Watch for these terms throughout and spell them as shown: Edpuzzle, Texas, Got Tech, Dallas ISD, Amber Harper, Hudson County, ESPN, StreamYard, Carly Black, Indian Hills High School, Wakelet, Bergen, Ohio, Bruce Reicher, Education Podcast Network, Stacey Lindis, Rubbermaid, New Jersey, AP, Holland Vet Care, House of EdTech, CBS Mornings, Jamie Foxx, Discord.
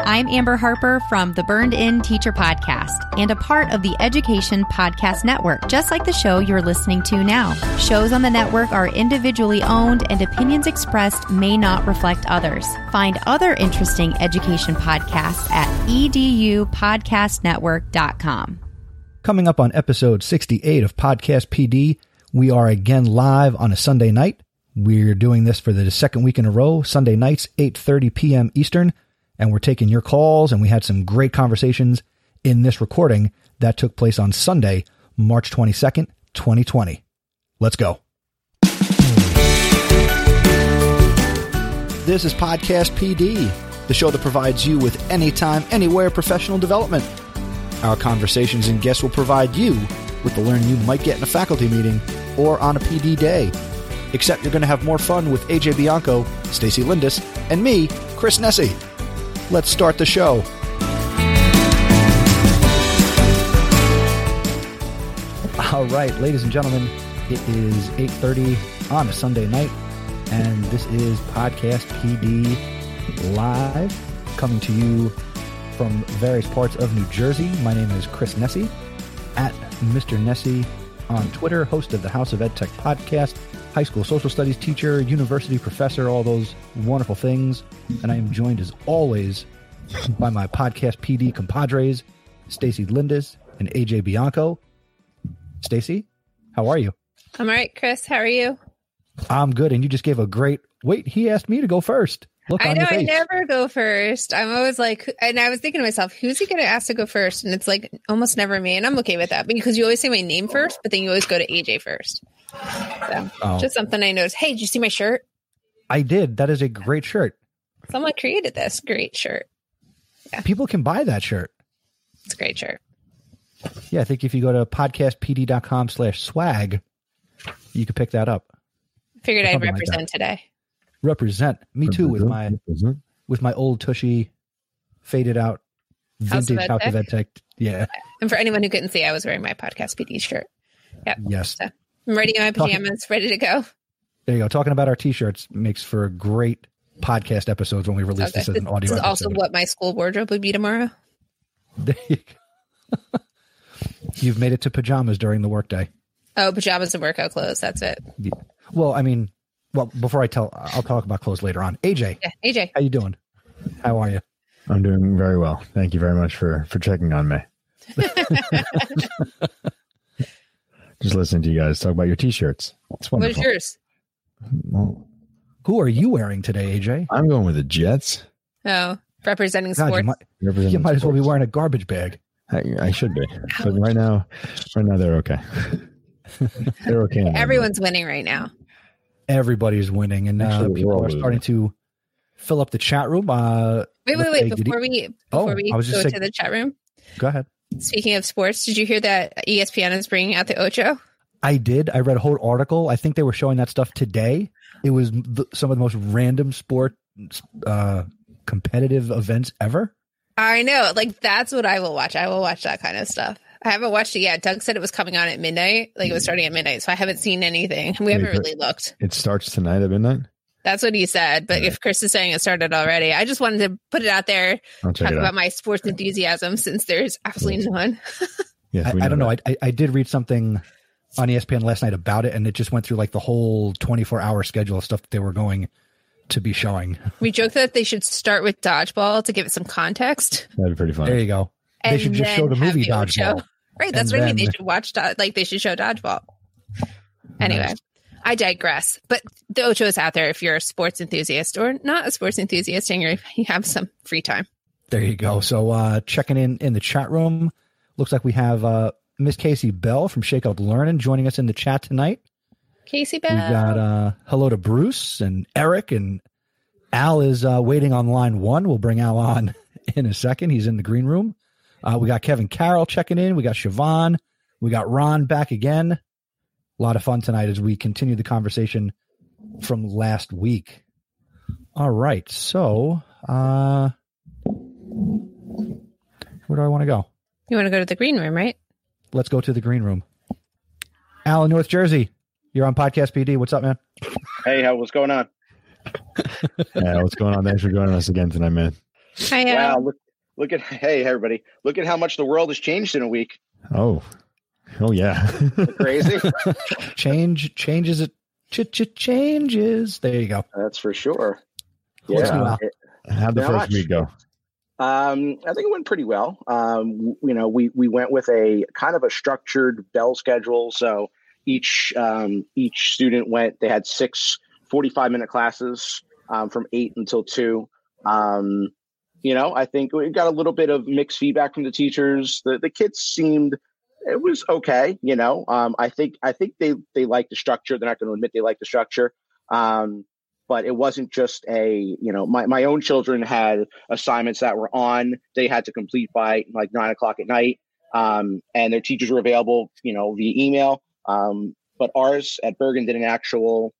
I'm Amber Harper from the Burned In Teacher Podcast and a part of the Education Podcast Network, just like the show you're listening to now. Shows on the network are individually owned and opinions expressed may not reflect others. Find other interesting education podcasts at edupodcastnetwork.com. Coming up on episode 68 of Podcast PD, we are again live on a Sunday night. We're doing this for the second week in a row, Sunday nights, 8:30 p.m. Eastern, and we're taking your calls, and we had some great conversations in this recording that took place on Sunday, March 22nd, 2020. Let's go. This is Podcast PD, the show that provides you with anytime, anywhere professional development. Our conversations and guests will provide you with the learning you might get in a faculty meeting or on a PD day. Except you're going to have more fun with AJ Bianco, Stacey Lindis, and me, Chris Nesi. Let's start the show. All right, ladies and gentlemen, it is 8:30 on a Sunday night, and this is Podcast PD Live, coming to you from various parts of New Jersey. My name is Chris Nesi, at Mr. Nesi on Twitter, host of the House of EdTech podcast, high school social studies teacher, university professor, all those wonderful things. And I am joined, as always, by my Podcast PD compadres, Stacey Lindis and AJ Bianco. Stacey, how are you? I'm all right, Chris. How are you? I'm good. And you just gave a great... Wait, he asked me to go first. Look, I know I never go first. I'm always like, and I was thinking to myself, who's he going to ask to go first? And it's like almost never me. And I'm okay with that because you always say my name first, but then you always go to AJ first. So, just something I noticed. Hey, did you see my shirt? I did. That is a great shirt. Someone created this great shirt. Yeah. People can buy that shirt. It's a great shirt. Yeah, I think if you go to podcastpd.com/swag, you can pick that up. Figured I'd represent like today. Represent. Me too with my old tushy, faded out, vintage House of EdTech. Yeah. And for anyone who couldn't see, I was wearing my Podcast PD shirt. Yeah. Yes. So I'm ready in my pajamas, ready to go. There you go. Talking about our t-shirts makes for great podcast episodes when we release this as an audio episode. This is also what my school wardrobe would be tomorrow. There you go. You've made it to pajamas during the workday. Oh, pajamas and workout clothes. That's it. Yeah. Well, I mean, before I tell, I'll talk about clothes later on. AJ. Yeah, AJ. How you doing? How are you? I'm doing very well. Thank you very much for checking on me. Just listening to you guys talk about your t-shirts. It's wonderful. What is yours? Well, who are you wearing today, AJ? I'm going with the Jets. Oh, representing sports. God, you might as well be wearing a garbage bag. I should be. But right now they're okay. They're okay. Everyone's winning right now. Everybody's winning, and people are starting to fill up the chat room. Wait! Before we go to the chat room, go ahead. Speaking of sports, did you hear that ESPN is bringing out the Ocho? I did. I read a whole article. I think they were showing that stuff today. It was some of the most random sport competitive events ever. I know. Like, that's what I will watch. I will watch that kind of stuff. I haven't watched it yet. Doug said it was coming on at midnight. Like, it was starting at midnight, so I haven't seen anything. We haven't really looked. It starts tonight at midnight? That's what he said, but if Chris is saying it started already, I just wanted to put it out there, talk about my sports enthusiasm since there's absolutely none. Yes, I don't know. I did read something on ESPN last night about it, and it just went through like the whole 24-hour schedule of stuff that they were going to be showing. We joked that they should start with dodgeball to give it some context. That'd be pretty fun. There you go. They should just show the movie Dodgeball. Right, that's what I mean. They should watch, they should show Dodgeball. Anyway, I digress. But the Ocho is out there if you're a sports enthusiast or not a sports enthusiast and you have some free time. There you go. So checking in the chat room. Looks like we have Miss Casey Bell from Shake Up Learning joining us in the chat tonight. Casey Bell. We've got hello to Bruce and Eric, and Al is waiting on line one. We'll bring Al on in a second. He's in the green room. We got Kevin Carroll checking in. We got Siobhan. We got Ron back again. A lot of fun tonight as we continue the conversation from last week. All right. So where do I want to go? You want to go to the green room, right? Let's go to the green room. Al in North Jersey, you're on Podcast PD. What's up, man? Hey, what's going on? What's going on? Thanks for joining us again tonight, man. Hi, wow, look at, hey, everybody, look at how much the world has changed in a week. Oh yeah. Crazy. Changes. There you go. That's for sure. Yeah. How'd the first week go? I think it went pretty well. You know, we went with a kind of a structured bell schedule. So each student went, they had 6 45-minute classes, from 8 until 2. You know, I think we got a little bit of mixed feedback from the teachers. The kids seemed, it was okay. You know, I think they like the structure. They're not going to admit they like the structure. But it wasn't just you know, my own children had assignments that were on, they had to complete by like 9 o'clock at night. And their teachers were available, you know, via email. But ours at Bergen did an actual,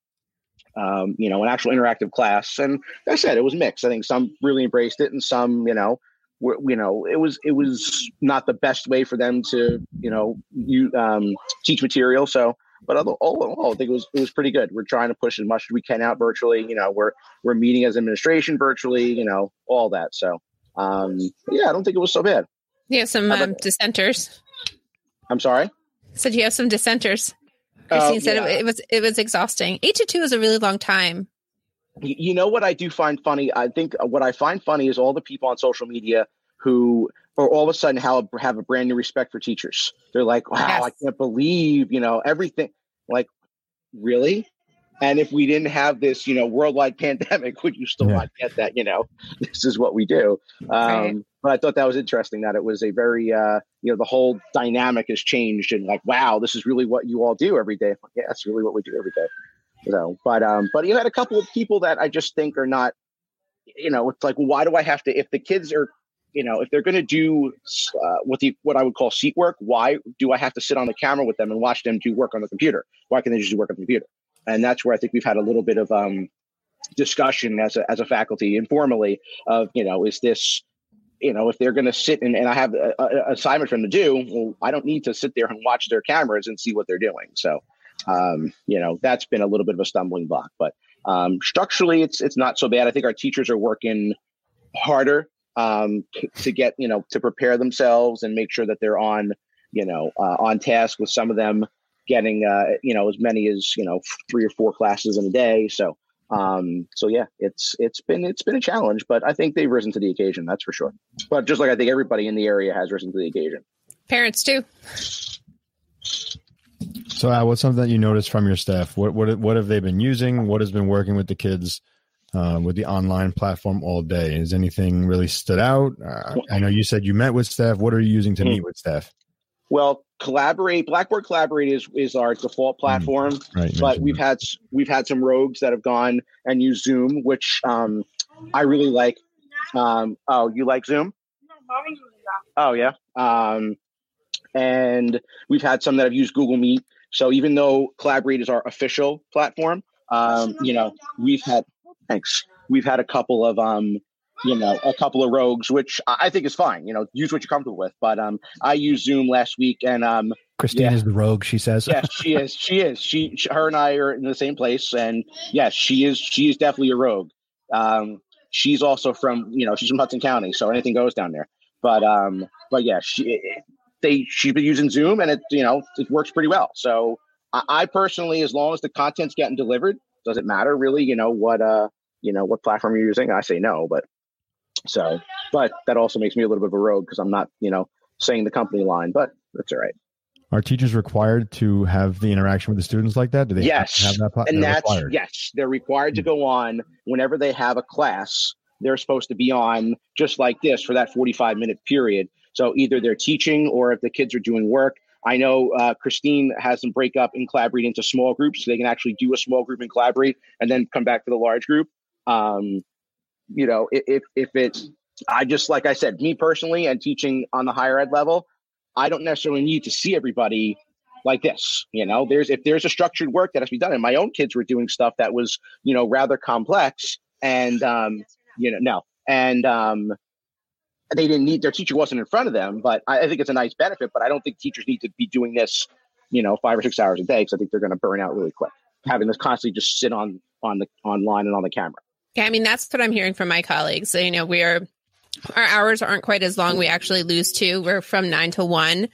you know, an actual interactive class. And like I said, it was mixed. I think some really embraced it and some, you know, were, you know, it was not the best way for them to, you know, teach material. So, but all in all, I think it was pretty good. We're trying to push as much as we can out virtually. You know, we're meeting as administration virtually. You know, all that. So, yeah, I don't think it was so bad. You have some dissenters. I'm sorry. Said you have some dissenters. Christine said yeah. It was exhausting. 8 to 2 is a really long time. You know what I do find funny? I think what I find funny is all the people on social media who or all of a sudden have a brand new respect for teachers. They're like, wow, yes. I can't believe, you know, everything. Like, really? And if we didn't have this, you know, worldwide pandemic, would you still not get that? You know, this is what we do. Right. But I thought that was interesting that it was a very, you know, the whole dynamic has changed and like, wow, this is really what you all do every day. Like, yeah, that's really what we do every day. You know, but you had a couple of people that I just think are not, you know, it's like, why do I have to, if the kids are, you know, if they're going to do what I would call seat work, why do I have to sit on the camera with them and watch them do work on the computer? Why can't they just do work on the computer? And that's where I think we've had a little bit of discussion as a faculty informally of, you know, is this, you know, if they're going to sit and I have an assignment for them to do, well, I don't need to sit there and watch their cameras and see what they're doing. So, you know, that's been a little bit of a stumbling block. But structurally, it's not so bad. I think our teachers are working harder to get, you know, to prepare themselves and make sure that they're on, you know, on task with some of them getting, you know, as many as, you know, 3 or 4 classes in a day. So, yeah, it's been a challenge, but I think they've risen to the occasion. That's for sure. But just like I think everybody in the area has risen to the occasion. Parents too. So what's something that you noticed from your staff? What have they been using? What has been working with the kids? With the online platform all day. Has anything really stood out? I know you said you met with staff. What are you using to meet with staff? Well, Blackboard Collaborate is our default platform, right, but we've had some rogues that have gone and used Zoom, which I really like. Oh, you like Zoom? Oh, yeah. And we've had some that have used Google Meet. So even though Collaborate is our official platform, you know, we've had a couple of, you know, a couple of rogues, which I think is fine. You know, use what you're comfortable with. But I used Zoom last week, and Christine is the rogue. She says, "Yes, she is. She is. Her and I are in the same place, and yes, she is. She is definitely a rogue. She's also from, you know, she's from Hudson County, so anything goes down there. But yeah, she's been using Zoom, and it, you know, it works pretty well. So I personally, as long as the content's getting delivered. Does it matter really, you know, what platform you're using? I say no, but that also makes me a little bit of a rogue because I'm not, you know, saying the company line, but that's all right. Are teachers required to have the interaction with the students like that? Do they have to have that platform? And they're required to go on whenever they have a class. They're supposed to be on just like this for that 45-minute period. So either they're teaching or if the kids are doing work. I know Christine has them break up and collaborate into small groups so they can actually do a small group and collaborate and then come back to the large group. You know, if it's, I just, like I said, me personally and teaching on the higher ed level, I don't necessarily need to see everybody like this. You know, if there's a structured work that has to be done, and my own kids were doing stuff that was, you know, rather complex and, you know, no. And, they didn't need, their teacher wasn't in front of them, but I think it's a nice benefit, but I don't think teachers need to be doing this, you know, 5 or 6 hours a day. Cause I think they're going to burn out really quick. Having this constantly just sit online and on the camera. Yeah. I mean, that's what I'm hearing from my colleagues. So, you know, we are Our hours aren't quite as long. We actually lose two. We're from 9 to 1,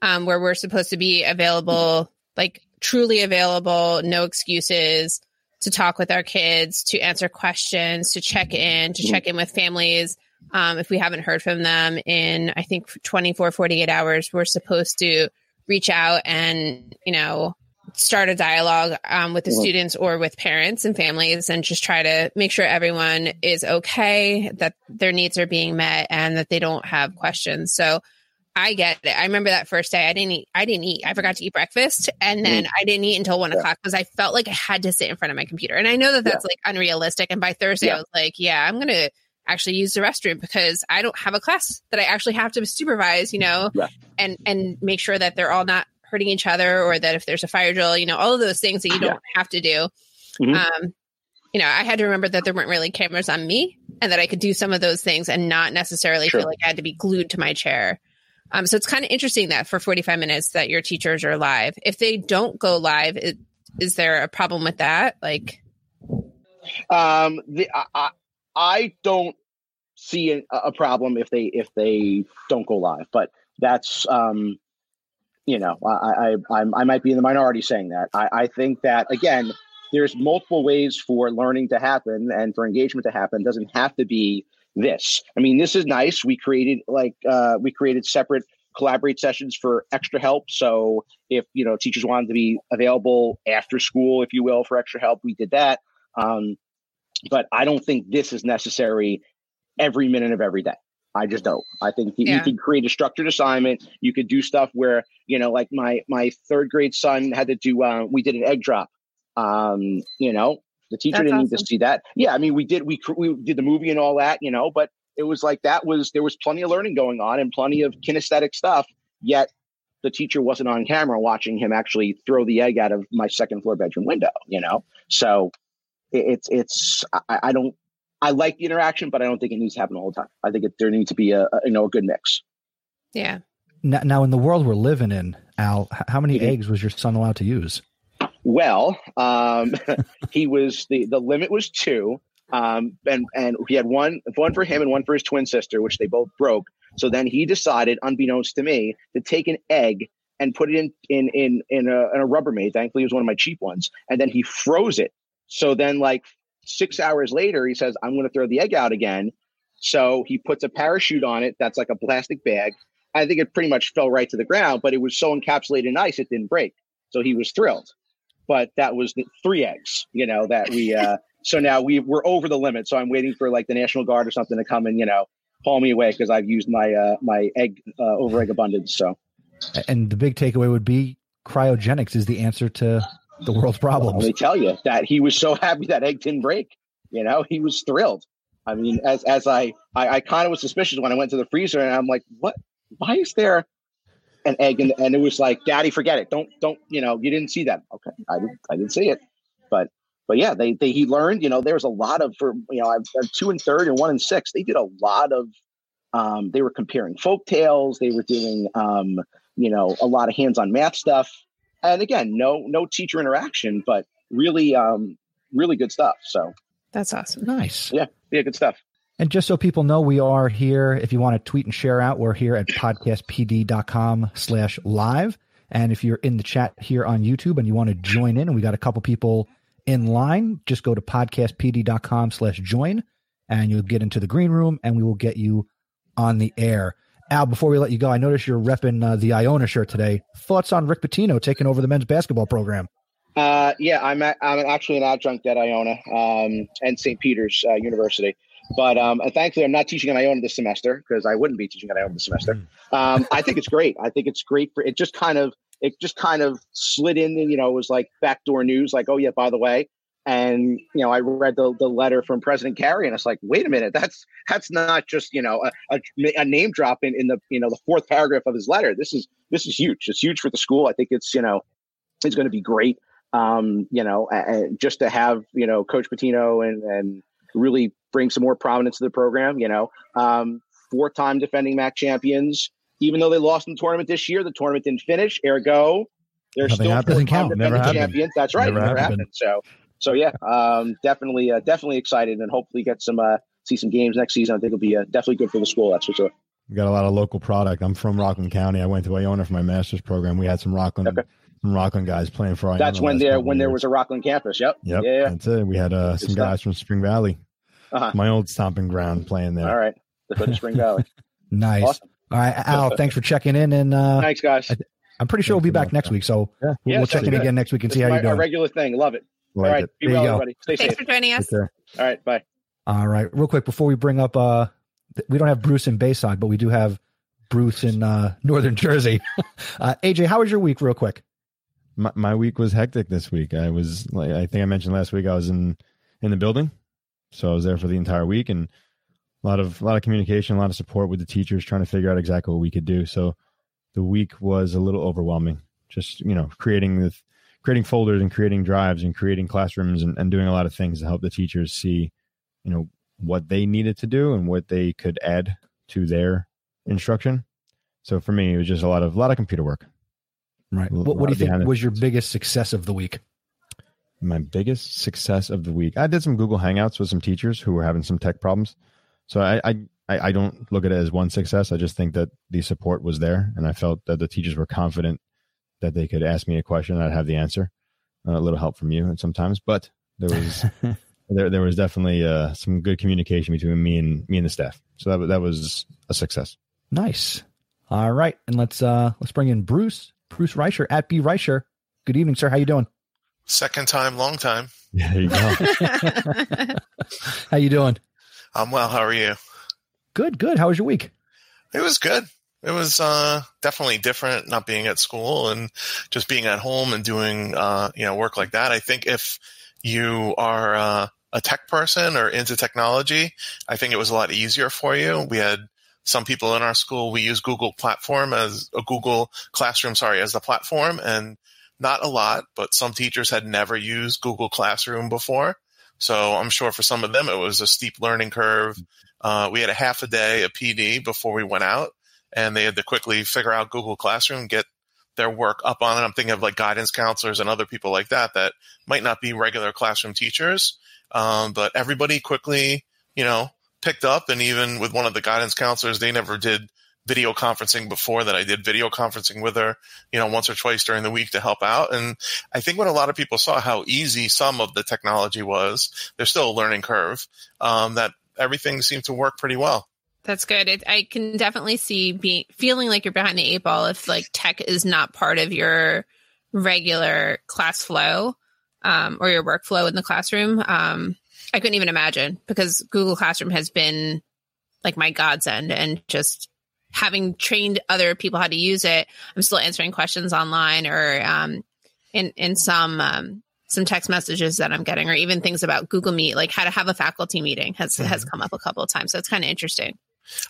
where we're supposed to be available, like truly available, no excuses, to talk with our kids, to answer questions, to check in with families. If we haven't heard from them in, I think, 24, 48 hours, we're supposed to reach out and, you know, start a dialogue with the students or with parents and families, and just try to make sure everyone is okay, that their needs are being met, and that they don't have questions. So I get it. I remember that first day I didn't eat. I forgot to eat breakfast. And then I didn't eat until 1 o'clock because I felt like I had to sit in front of my computer. And I know that that's like unrealistic. And by Thursday I was like, I'm going to actually use the restroom because I don't have a class that I actually have to supervise, you know, and make sure that they're all not hurting each other, or that if there's a fire drill, you know, all of those things that you don't have to do. You know, I had to remember that there weren't really cameras on me, and that I could do some of those things and not necessarily feel like I had to be glued to my chair. So it's kind of interesting that for 45 minutes that your teachers are live. If they don't go live, is there a problem with that? Like, I don't see a problem if they don't go live, but that's, you know, I might be in the minority saying that. I think that, again, there's multiple ways for learning to happen and for engagement to happen. It doesn't have to be this. I mean, this is nice. We created separate Collaborate sessions for extra help. So if, you know, teachers wanted to be available after school, if you will, for extra help, we did that. But I don't think this is necessary every minute of every day. I just don't. I think you can create a structured assignment. You could do stuff where, you know, like my third grade son had to do, we did an egg drop. You know, the teacher didn't need to see that. Yeah. I mean, we did the movie and all that, you know, but it was like, there was plenty of learning going on and plenty of kinesthetic stuff, yet the teacher wasn't on camera watching him actually throw the egg out of my second floor bedroom window, you know? So I like the interaction, but I don't think it needs to happen all the time. I think there needs to be a good mix. Yeah. Now in the world we're living in, Al, how many eggs was your son allowed to use? Well, he was, the limit was 2. And he had one for him and one for his twin sister, which they both broke. So then he decided, unbeknownst to me, to take an egg and put it in a Rubbermaid. Thankfully, it was one of my cheap ones. And then he froze it. So then, like 6 hours later, he says, "I'm going to throw the egg out again." So he puts a parachute on it that's like a plastic bag. I think it pretty much fell right to the ground, but it was so encapsulated in ice it didn't break. So he was thrilled. But that was the 3 eggs, you know, that we. So now we're over the limit. So I'm waiting for like the National Guard or something to come and, you know, haul me away because I've used my my egg over egg abundance. So, and the big takeaway would be cryogenics is the answer to the world's problems. Well, let me tell you that he was so happy that egg didn't break. You know, he was thrilled. I mean, as I kind of was suspicious when I went to the freezer and I'm like, what? Why is there an egg? And it was like, Daddy, forget it. Don't. You know, you didn't see that. Okay, I didn't see it, but. But yeah, he learned, you know, there was a lot of, I've 2 and 3 and 1 and 6. They did a lot of, they were comparing folk tales. They were doing, a lot of hands-on math stuff. And again, no teacher interaction, but really, really good stuff. So that's awesome. Nice. Yeah, good stuff. And just so people know, we are here. If you want to tweet and share out, we're here at podcastpd.com/live. And if you're in the chat here on YouTube and you want to join in, and we got a couple people in line, just go to podcastpd.com/join and you'll get into the green room and we will get you on the air. Al, before we let you go, I noticed you're repping the Iona shirt today. Thoughts on Rick Pitino taking over the men's basketball program? I'm actually an adjunct at Iona and St. Peter's University. But thankfully, I'm not teaching at Iona this semester because I wouldn't be teaching at Iona this semester. I think it's great. I think it's great for it just kind of slid in, and, you know, it was like backdoor news, like, oh, yeah, by the way. And, you know, I read the letter from President Kerry and it's like, wait a minute, that's not just, you know, a name drop in the, you know, the 4th paragraph of his letter. This is huge. It's huge for the school. I think it's, you know, it's going to be great, just to have, you know, Coach Pitino and really bring some more prominence to the program, you know, 4-time defending MAC champions. Even though they lost in the tournament this year, the tournament didn't finish. Ergo, they're still defending champions. That's right. Never happened. So yeah, definitely excited, and hopefully get some see some games next season. I think it'll be definitely good for the school. That's for sure. We've got a lot of local product. I'm from Rockland County. I went to Iona for my master's program. We had some Rockland guys playing for Iona. That's when there was a Rockland campus. Yep. Yeah. That's it. We had some guys from Spring Valley, my old stomping ground, playing there. All right. Let's go to Spring Valley. Nice. Awesome. All right, Al, thanks for checking in. And thanks, guys. I'm pretty sure we'll be back next week. So we'll check in again next week and see how you're doing. Our regular thing. Love it. All right. Be well, everybody. Stay safe. Thanks for joining us. All right. Bye. All right. Real quick, before we bring up, we don't have Bruce in Bayside, but we do have Bruce in Northern Jersey. AJ, how was your week real quick? My week was hectic this week. I was, like I think I mentioned last week, I was in the building. So I was there for the entire week, and a lot of communication, a lot of support with the teachers, trying to figure out exactly what we could do. So the week was a little overwhelming, just, creating folders and creating drives and creating classrooms and doing a lot of things to help the teachers see, what they needed to do and what they could add to their instruction. So for me, it was just a lot of computer work. Right. What do you think was your biggest success of the week? My biggest success of the week. I did some Google Hangouts with some teachers who were having some tech problems. So I don't look at it as one success. I just think that the support was there, and I felt that the teachers were confident that they could ask me a question and I'd have the answer. A little help from you sometimes, but there was there was definitely some good communication between me and the staff. So that was a success. Nice. All right, and let's bring in Bruce Reicher at B Reicher. Good evening, sir. How you doing? Second time, long time. Yeah, there you go. How you doing? I'm well. How are you? Good. How was your week? It was good. It was definitely different, not being at school and just being at home and doing work like that. I think if you are a tech person or into technology, I think it was a lot easier for you. We had some people in our school. We use Google Classroom, as the platform, and not a lot, but some teachers had never used Google Classroom before. So I'm sure for some of them, it was a steep learning curve. We had a half a day of PD before we went out, and they had to quickly figure out Google Classroom, get their work up on it. I'm thinking of guidance counselors and other people like that might not be regular classroom teachers, but everybody quickly, picked up. And even with one of the guidance counselors, they never did video conferencing before that. I did video conferencing with her, once or twice during the week to help out. And I think when a lot of people saw how easy some of the technology was, there's still a learning curve, that everything seemed to work pretty well. That's good. I can definitely see feeling like you're behind the eight ball if tech is not part of your regular class flow, or your workflow in the classroom. I couldn't even imagine, because Google Classroom has been my godsend, and just having trained other people how to use it, I'm still answering questions online or in some text messages that I'm getting, or even things about Google Meet, like how to have a faculty meeting has come up a couple of times. So it's kind of interesting.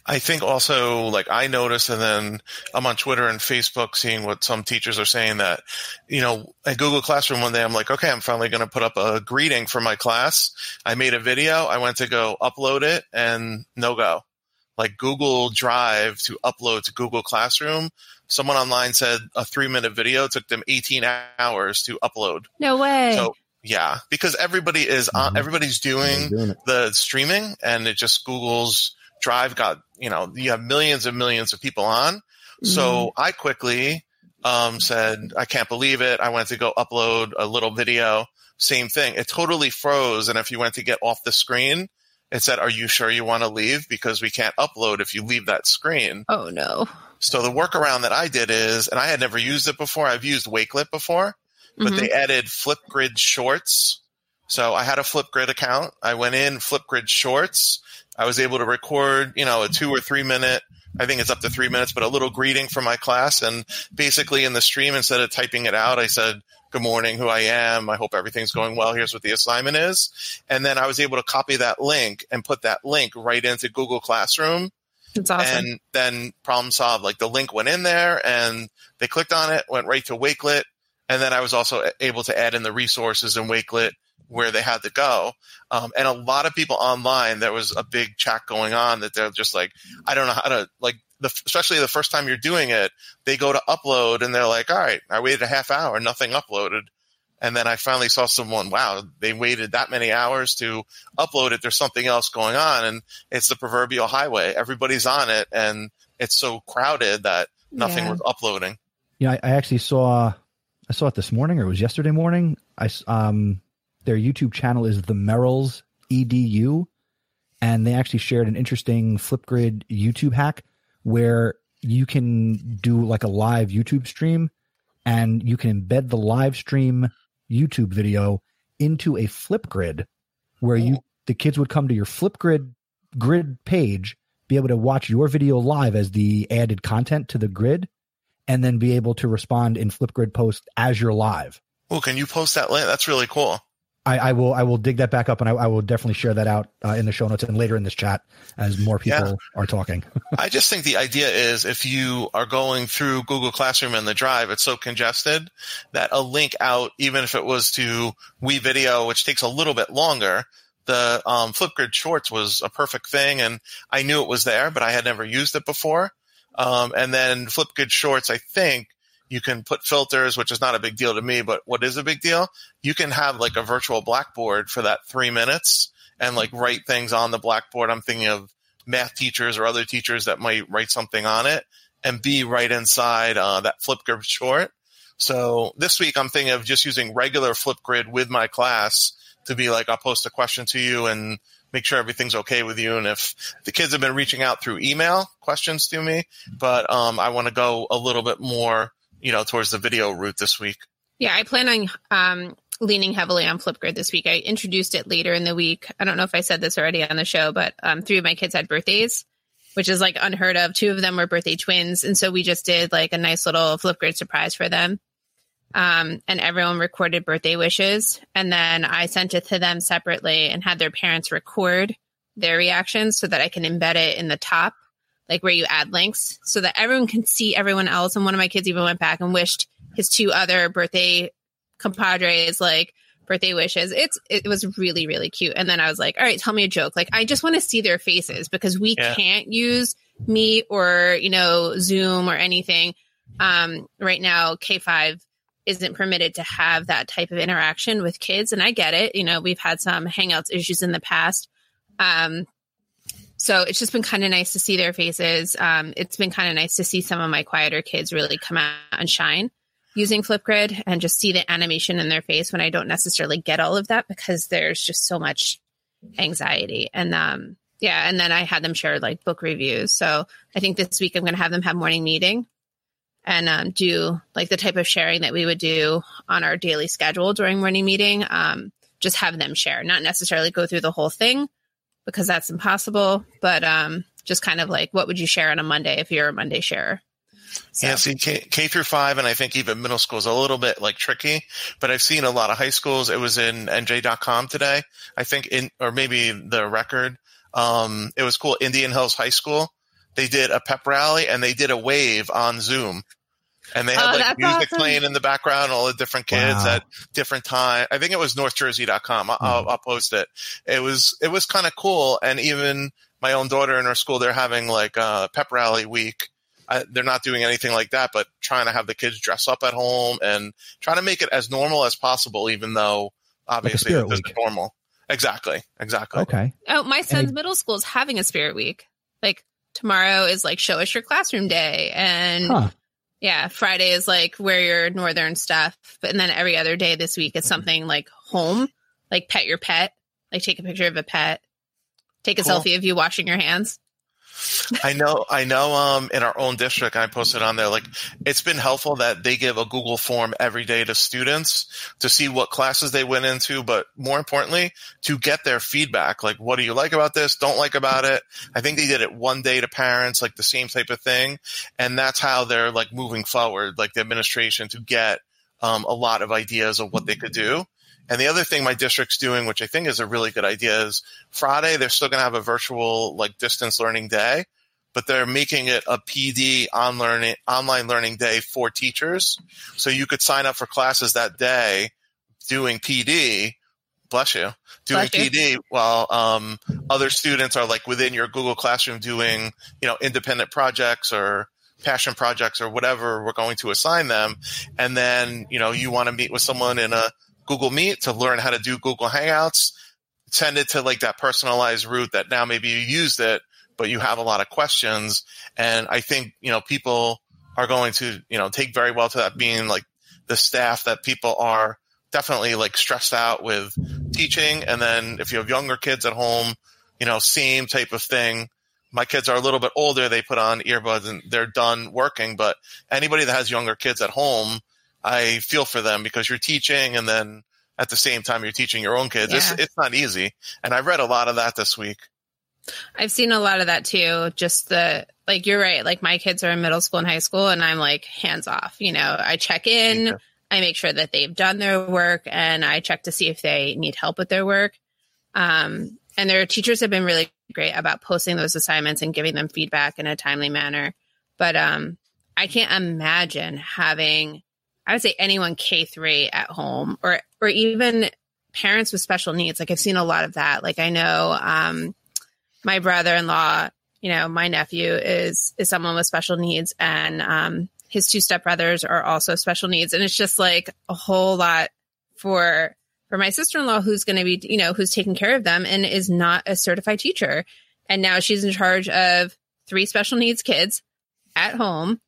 I think also, I noticed, and then I'm on Twitter and Facebook seeing what some teachers are saying, that, at Google Classroom one day, I'm like, okay, I'm finally going to put up a greeting for my class. I made a video. I went to go upload it, and no go. Google Drive to upload to Google Classroom. Someone online said a 3-minute video took them 18 hours to upload. No way. So, yeah, because everybody is on, everybody's doing the streaming, and it just Google's Drive got, you have millions and millions of people on. Mm-hmm. So I quickly said, I can't believe it. I went to go upload a little video. Same thing. It totally froze. And if you went to get off the screen, it said, are you sure you want to leave? Because we can't upload if you leave that screen. Oh, no. So the workaround that I did is, and I had never used it before. I've used Wakelet before, but they added Flipgrid Shorts. So I had a Flipgrid account. I went in Flipgrid Shorts. I was able to record, a 2 or 3 minute, I think it's up to 3 minutes, but a little greeting for my class. And basically in the stream, instead of typing it out, I said, good morning, who I am. I hope everything's going well. Here's what the assignment is. And then I was able to copy that link and put that link right into Google Classroom. That's awesome. And then problem solved. The link went in there, and they clicked on it, went right to Wakelet. And then I was also able to add in the resources in Wakelet where they had to go. And a lot of people online, there was a big chat going on that they're just I don't know how to, especially the first time you're doing it, they go to upload and they're like, all right, I waited a half hour, nothing uploaded. And then I finally saw someone, wow, they waited that many hours to upload it. There's something else going on. And it's the proverbial highway. Everybody's on it. And it's so crowded that nothing was uploading. Yeah, I actually saw, I saw it this morning, or it was yesterday morning. Their YouTube channel is The Merrills EDU. And they actually shared an interesting Flipgrid YouTube hack where you can do like a live YouTube stream, and you can embed the live stream YouTube video into a Flipgrid where the kids would come to your Flipgrid grid page, be able to watch your video live as the added content to the grid, and then be able to respond in Flipgrid posts as you're live. Oh, can you post that link? That's really cool. I will dig that back up, and I will definitely share that out in the show notes and later in this chat as more people are talking. I just think the idea is if you are going through Google Classroom and the Drive, it's so congested that a link out, even if it was to WeVideo, which takes a little bit longer, the Flipgrid Shorts was a perfect thing, and I knew it was there, but I had never used it before. And then Flipgrid Shorts, I think, you can put filters, which is not a big deal to me, but what is a big deal? You can have like a virtual Blackboard for that 3 minutes and like write things on the Blackboard. I'm thinking of math teachers or other teachers that might write something on it and be right inside that Flipgrid short. So this week I'm thinking of just using regular Flipgrid with my class to be like, I'll post a question to you and make sure everything's okay with you. And if the kids have been reaching out through email questions to me, but I want to go a little bit more, you know, towards the video route this week. Yeah, I plan on leaning heavily on Flipgrid this week. I introduced it later in the week. I don't know if I said this already on the show, but 3 of my kids had birthdays, which is like unheard of. 2 of them were birthday twins. And so we just did like a nice little Flipgrid surprise for them. And everyone recorded birthday wishes. And then I sent it to them separately and had their parents record their reactions so that I can embed it in the top, like where you add links, so that everyone can see everyone else. And one of my kids even went back and wished his 2 other birthday compadres, like, birthday wishes. It was really, really cute. And then I was like, all right, tell me a joke. Like, I just want to see their faces because we can't use Meet or, you know, Zoom or anything. Right now, K-5 isn't permitted to have that type of interaction with kids. And I get it. You know, we've had some Hangouts issues in the past. So it's just been kind of nice to see their faces. It's been kind of nice to see some of my quieter kids really come out and shine using Flipgrid and just see the animation in their face when I don't necessarily get all of that because there's just so much anxiety. And and then I had them share like book reviews. So I think this week I'm going to have them have morning meeting and do like the type of sharing that we would do on our daily schedule during morning meeting. Just have them share, not necessarily go through the whole thing, because that's impossible, but just kind of like, what would you share on a Monday if you're a Monday sharer? So. Yeah, see, K through 5, and I think even middle school is a little bit like tricky, but I've seen a lot of high schools. It was in NJ.com today, I think, or maybe the record. It was cool. Indian Hills High School, they did a pep rally, and they did a wave on Zoom. And they had like music playing in the background, all the different kids at different time. I think it was NorthJersey.com. I'll post it. It was kind of cool. And even my own daughter in her school, they're having like a pep rally week. They're not doing anything like that, but trying to have the kids dress up at home and trying to make it as normal as possible, even though obviously it isn't normal. Exactly. Okay. Oh, my son's middle school is having a spirit week. Like tomorrow is like show us your classroom day and. Yeah, Friday is like wear your northern stuff. But then every other day this week is something like home, like pet your pet, like take a picture of a pet, take a selfie of you washing your hands. I know. In our own district, I posted on there, like it's been helpful that they give a Google form every day to students to see what classes they went into, but more importantly, to get their feedback. Like, what do you like about this? Don't like about it? I think they did it one day to parents, like the same type of thing. And that's how they're like moving forward, like the administration, to get a lot of ideas of what they could do. And the other thing my district's doing, which I think is a really good idea, is Friday they're still going to have a virtual like distance learning day, but they're making it a PD online learning day for teachers. So you could sign up for classes that day doing PD. Bless you. PD while other students are like within your Google Classroom doing, you know, independent projects or passion projects or whatever we're going to assign them. And then, you know, you want to meet with someone in a Google Meet to learn how to do Google Hangouts, send it to like that personalized route that now maybe you used it, but you have a lot of questions. And I think, you know, people are going to, you know, take very well to that being like the staff that people are definitely like stressed out with teaching. And then if you have younger kids at home, you know, same type of thing. My kids are a little bit older. They put on earbuds and they're done working. But anybody that has younger kids at home, I feel for them because you're teaching and then at the same time you're teaching your own kids. Yeah. It's not easy. And I read a lot of that this week. I've seen a lot of that too. Just the, like, you're right. Like my kids are in middle school and high school and I'm like hands off, you know, I check in, yeah. I make sure that they've done their work and I check to see if they need help with their work. And their teachers have been really great about posting those assignments and giving them feedback in a timely manner. But I can't imagine having, I would say, anyone K-3 at home or even parents with special needs. Like I've seen a lot of that. Like I know my brother-in-law, you know, my nephew is someone with special needs and his two stepbrothers are also special needs. And it's just like a whole lot for my sister-in-law, who's going to be, you know, who's taking care of them and is not a certified teacher. And now she's in charge of 3 special needs kids at home.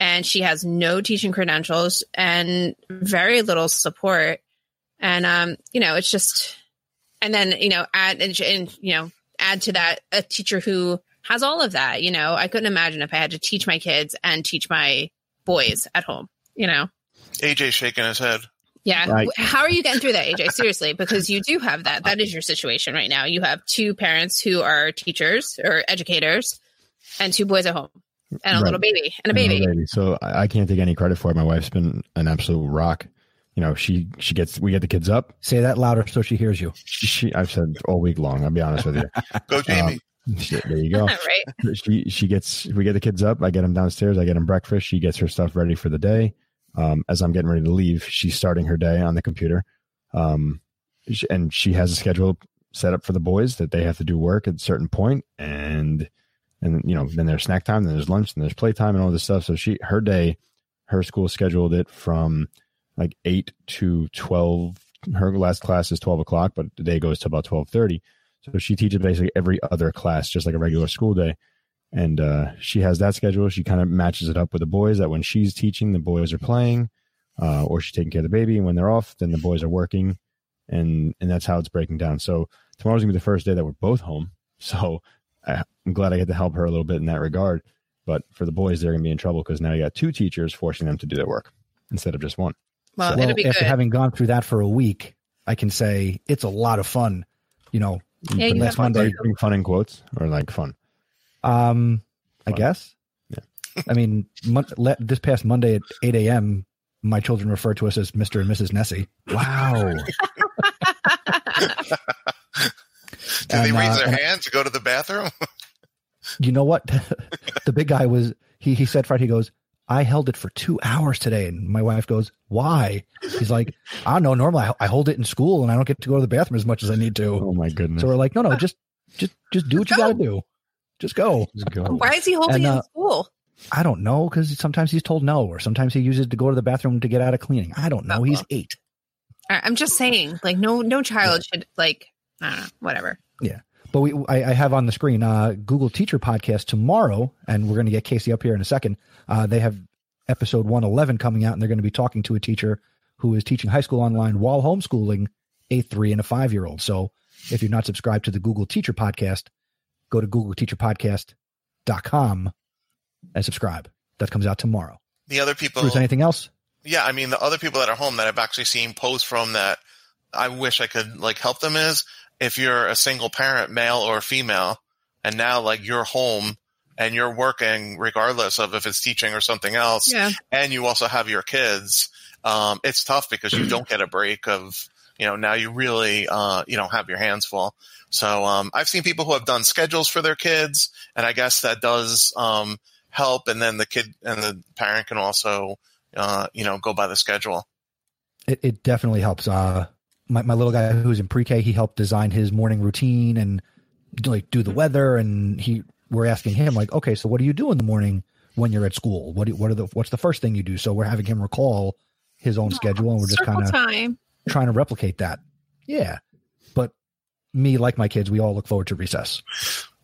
And she has no teaching credentials and very little support. And, you know, it's just, and then, you know, add to that a teacher who has all of that. You know, I couldn't imagine if I had to teach my kids and teach my boys at home, you know. AJ shaking his head. Yeah. Right. How are you getting through that, AJ? Seriously, because you do have that. That is your situation right now. You have 2 parents who are teachers or educators and 2 boys at home and a little baby and a baby. So I can't take any credit for it. My wife's been an absolute rock. You know, we get the kids up. Say that louder so she hears you. I've said all week long. I'll be honest with you. Go Jamie. There you go. Right. We get the kids up. I get them downstairs. I get them breakfast. She gets her stuff ready for the day. As I'm getting ready to leave, she's starting her day on the computer. And she has a schedule set up for the boys that they have to do work at a certain point. And, you know, then there's snack time, then there's lunch, then there's playtime and all this stuff. So her school scheduled it from like 8 to 12. Her last class is 12 o'clock, but the day goes to about 12:30. So she teaches basically every other class, just like a regular school day. And she has that schedule. She kind of matches it up with the boys that when she's teaching, the boys are playing or she's taking care of the baby. And when they're off, then the boys are working. And that's how it's breaking down. So tomorrow's going to be the first day that we're both home. So I'm glad I get to help her a little bit in that regard. But for the boys, they're going to be in trouble because now you got 2 teachers forcing them to do their work instead of just one. Well, it'll be good. After having gone through that for a week, I can say it's a lot of fun. You know, that's fun in quotes or like fun. I guess. Yeah. I mean, this past Monday at 8 a.m., my children refer to us as Mr. and Mrs. Nesi. Wow. Do they raise their hand to go to the bathroom? You know what? The big guy was, he said Friday, he goes, I held it for 2 hours today. And my wife goes, why? He's like, I don't know. Normally I hold it in school and I don't get to go to the bathroom as much as I need to. Oh my goodness. So we're like, no, just do what you got to do. Just go. Why is he holding in school? I don't know, because sometimes he's told no, or sometimes he uses it to go to the bathroom to get out of cleaning. I don't know. Uh-huh. He's 8. I'm just saying, like, no child should, like, I don't know, whatever. Yeah. But I have on the screen Google Teacher Podcast tomorrow, and we're going to get Casey up here in a second. They have episode 111 coming out, and they're going to be talking to a teacher who is teaching high school online while homeschooling a 3- and a 5-year-old. So if you're not subscribed to the Google Teacher Podcast, go to googleteacherpodcast.com and subscribe. That comes out tomorrow. The other people. Bruce, anything else? Yeah, I mean, the other people that are home that I've actually seen posts from that I wish I could like help them is if you're a single parent, male or female, and now like you're home and you're working regardless of if it's teaching or something else, yeah. And you also have your kids, it's tough because you don't get a break of, you know, now you really, you know, have your hands full. So I've seen people who have done schedules for their kids, and I guess that does help. And then the kid and the parent can also, you know, go by the schedule. It definitely helps. My little guy who's in pre-K, he helped design his morning routine and like do the weather. And we're asking him like, okay, so what do you do in the morning when you're at school? What's the first thing you do? So we're having him recall his own schedule, and we're just kind of trying to replicate that. Yeah. But me, like my kids, we all look forward to recess.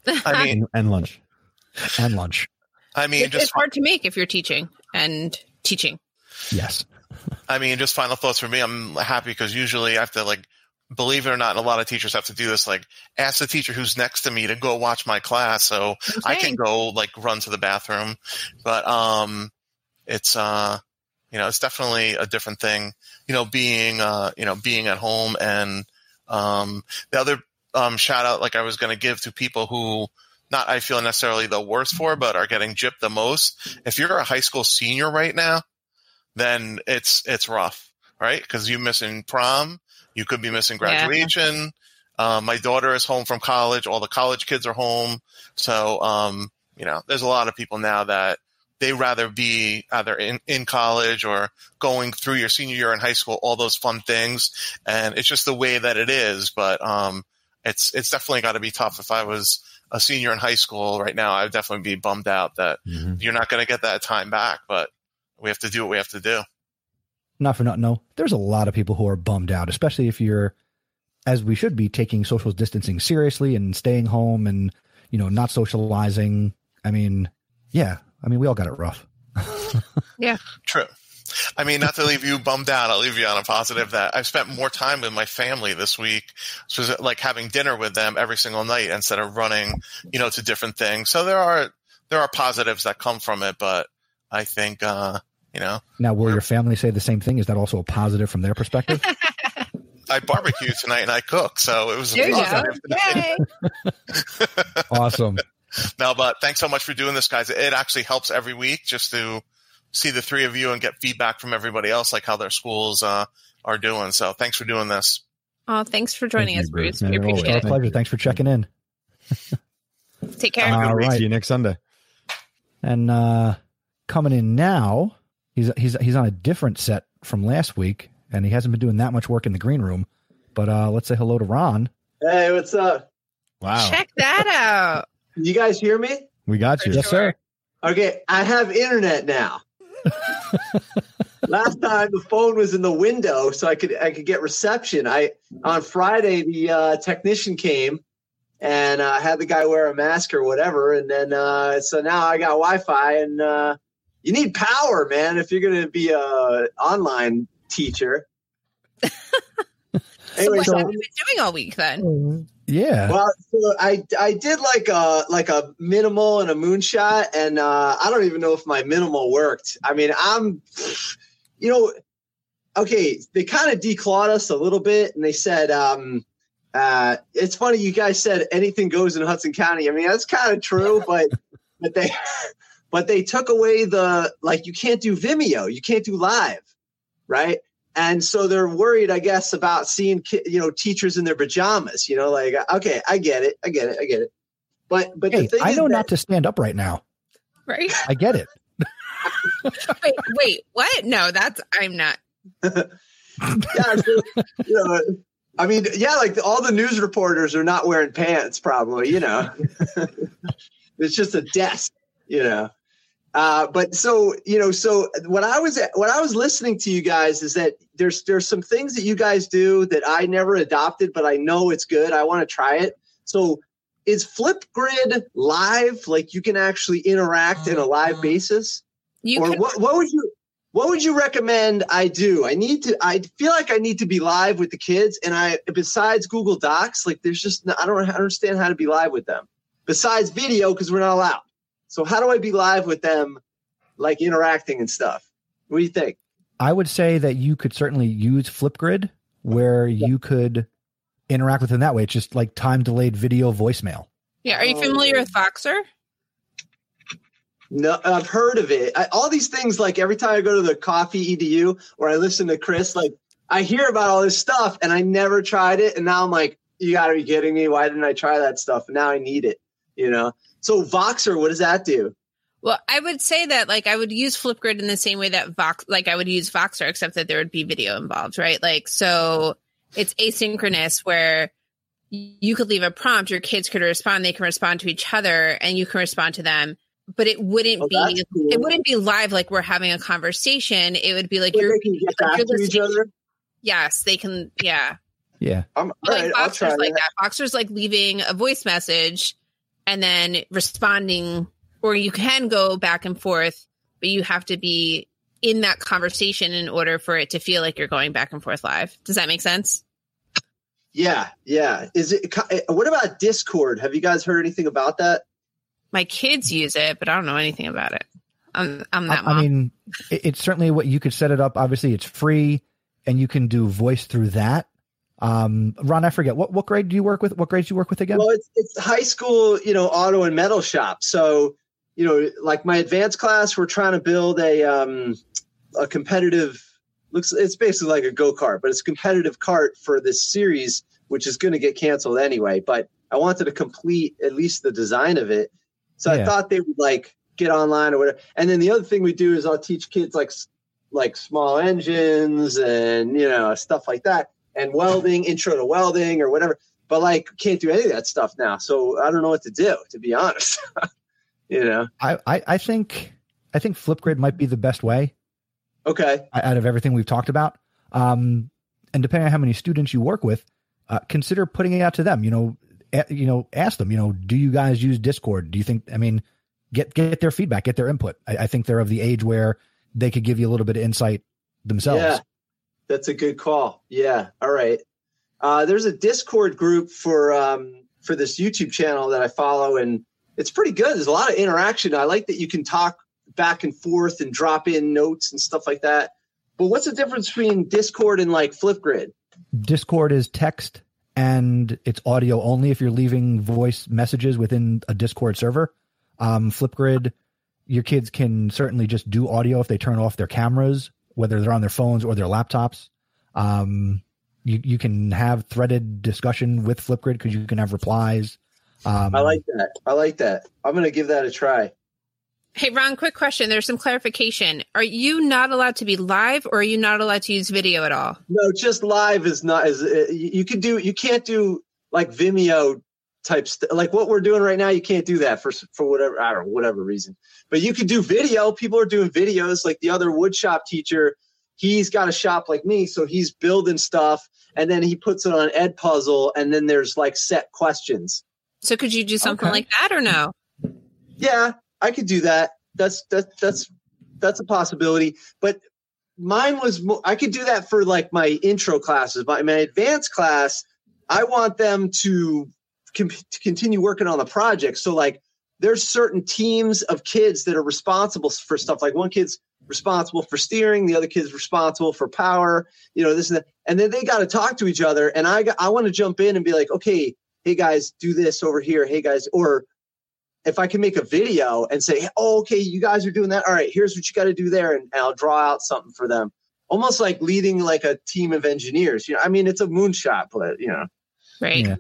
I mean, and lunch. And lunch. I mean, it's hard to make if you're teaching and teaching. Yes. I mean, just final thoughts for me. I'm happy because usually I have to, like, believe it or not, a lot of teachers have to do this, like, ask the teacher who's next to me to go watch my class. So okay. I can go, like, run to the bathroom. But it's, you know, it's definitely a different thing, you know, being at home. And the other shout out, like, I was going to give to people who not I feel necessarily the worst for, but are getting gypped the most. If you're a high school senior right now, then it's rough, right? Because you're missing prom. You could be missing graduation. Yeah. My daughter is home from college. All the college kids are home. So, you know, there's a lot of people now that they rather be either in college or going through your senior year in high school, all those fun things. And it's just the way that it is. But it's definitely got to be tough. If I was a senior in high school right now, I would definitely be bummed out that you're not going to get that time back. But we have to do what we have to do. Not for nothing, no. There's a lot of people who are bummed out, especially if you're, as we should be, taking social distancing seriously and staying home and, you know, not socializing. I mean, yeah. I mean, we all got it rough. Yeah. True. I mean, not to leave you bummed out, I'll leave you on a positive that I've spent more time with my family this week. So it's like having dinner with them every single night instead of running, you know, to different things. So there are positives that come from it, but I think, you know, now, will your family say the same thing? Is that also a positive from their perspective? I barbecue tonight and I cook, so it was a positive. Yay. Awesome. No, but thanks so much for doing this, guys. It actually helps every week just to see the three of you and get feedback from everybody else, like how their schools are doing. So thanks for doing this. Oh, thanks for joining us, Bruce. We appreciate it. It's a pleasure. Thanks for checking in. Take care. All right. See you next Sunday. And coming in now, he's on a different set from last week, and he hasn't been doing that much work in the green room. But let's say hello to Ron. Hey, what's up? Wow. Check that out. You guys hear me? We got you. Yes, sir. Okay, I have internet now. Last time the phone was in the window, so I could get reception. On Friday the technician came and had the guy wear a mask or whatever, and then so now I got Wi-Fi, and you need power, man, if you're going to be an online teacher. Anyway, so what have you been doing all week then? Yeah. Well, so I did like a minimal and a moonshot, and I don't even know if my minimal worked. I mean, they kind of declawed us a little bit, and they said, it's funny you guys said anything goes in Hudson County. I mean, that's kind of true, but they took away the, like, you can't do Vimeo, you can't do live, right? And so they're worried, I guess, about seeing, you know, teachers in their pajamas, you know, like, okay, I get it. But hey, the thing I know not to stand up right now. Right. I get it. wait, what? No, I'm not. Yeah, so, you know, I mean, yeah, like all the news reporters are not wearing pants probably, you know. It's just a desk, you know. But so, you know, so what I was listening to you guys is that there's some things that you guys do that I never adopted, but I know it's good. I want to try it. So is Flipgrid live? Like you can actually interact in a live basis? What would you recommend I do? I feel like I need to be live with the kids, and besides Google Docs, like there's just, I don't understand how to be live with them besides video, because we're not allowed. So how do I be live with them, like interacting and stuff? What do you think? I would say that you could certainly use Flipgrid where you could interact with them that way. It's just like time-delayed video voicemail. Yeah. Are you familiar with Voxer? No, I've heard of it. All these things, like every time I go to the coffee EDU or I listen to Chris, like I hear about all this stuff and I never tried it. And now I'm like, you got to be kidding me. Why didn't I try that stuff? And now I need it, you know? So Voxer, what does that do? Well, I would say that, like, I would use Flipgrid in the same way that I would use Voxer, except that there would be video involved, right? Like, so it's asynchronous where you could leave a prompt, your kids could respond, they can respond to each other, and you can respond to them. But it wouldn't be cool. It wouldn't be live like we're having a conversation. It would be like you're listening. Yes, they can. Yeah. Yeah. Like Voxer's right, like that. Voxer's like leaving a voice message and then responding, or you can go back and forth, but you have to be in that conversation in order for it to feel like you're going back and forth live. Does that make sense? Yeah. Yeah. Is it, what about Discord? Have you guys heard anything about that? My kids use it, but I don't know anything about it. I'm that mom. I mean, it's certainly what you could set it up. Obviously it's free and you can do voice through that. Ron, I forget what grade do you work with? What grades do you work with again? Well, it's high school, you know, auto and metal shop. So, you know, like my advanced class, we're trying to build a competitive looks. It's basically like a go-kart, but it's a competitive kart for this series, which is going to get canceled anyway. But I wanted to complete at least the design of it. So yeah. I thought they would like get online or whatever. And then the other thing we do is I'll teach kids like small engines and, you know, stuff like that. And welding, intro to welding or whatever, but like can't do any of that stuff now. So I don't know what to do, to be honest. You know, I think Flipgrid might be the best way. Okay. Out of everything we've talked about. And depending on how many students you work with, consider putting it out to them, ask them, do you guys use Discord? Do you think, get their feedback, get their input. I think they're of the age where they could give you a little bit of insight themselves. Yeah. That's a good call. Yeah. All right. There's a Discord group for this YouTube channel that I follow, and it's pretty good. There's a lot of interaction. I like that you can talk back and forth and drop in notes and stuff like that. But what's the difference between Discord and like Flipgrid? Discord is text and it's audio only if you're leaving voice messages within a Discord server. Flipgrid, your kids can certainly just do audio if they turn off their cameras, whether they're on their phones or their laptops. You can have threaded discussion with Flipgrid because you can have replies. I like that. I'm going to give that a try. Hey, Ron, quick question. There's some clarification. Are you not allowed to be live, or are you not allowed to use video at all? No, just live is not as you can't do like Vimeo type stuff. Like what we're doing right now, you can't do that for whatever, I don't know, whatever reason. But you could do video. People are doing videos. Like the other woodshop teacher, he's got a shop like me, so he's building stuff, and then he puts it on Edpuzzle, and then there's like set questions. So could you do something like that or no? Yeah, I could do that. That's a possibility. But mine was I could do that for like my intro classes. But my advanced class, I want them to continue working on the project. So like, there's certain teams of kids that are responsible for stuff. Like one kid's responsible for steering, the other kid's responsible for power, this and that. And then they got to talk to each other. And I want to jump in and be like, okay, hey guys, do this over here. Hey guys, or if I can make a video and say, oh, okay, you guys are doing that. All right, here's what you got to do there. And I'll draw out something for them. Almost like leading like a team of engineers. It's a moonshot, but Right. Yeah.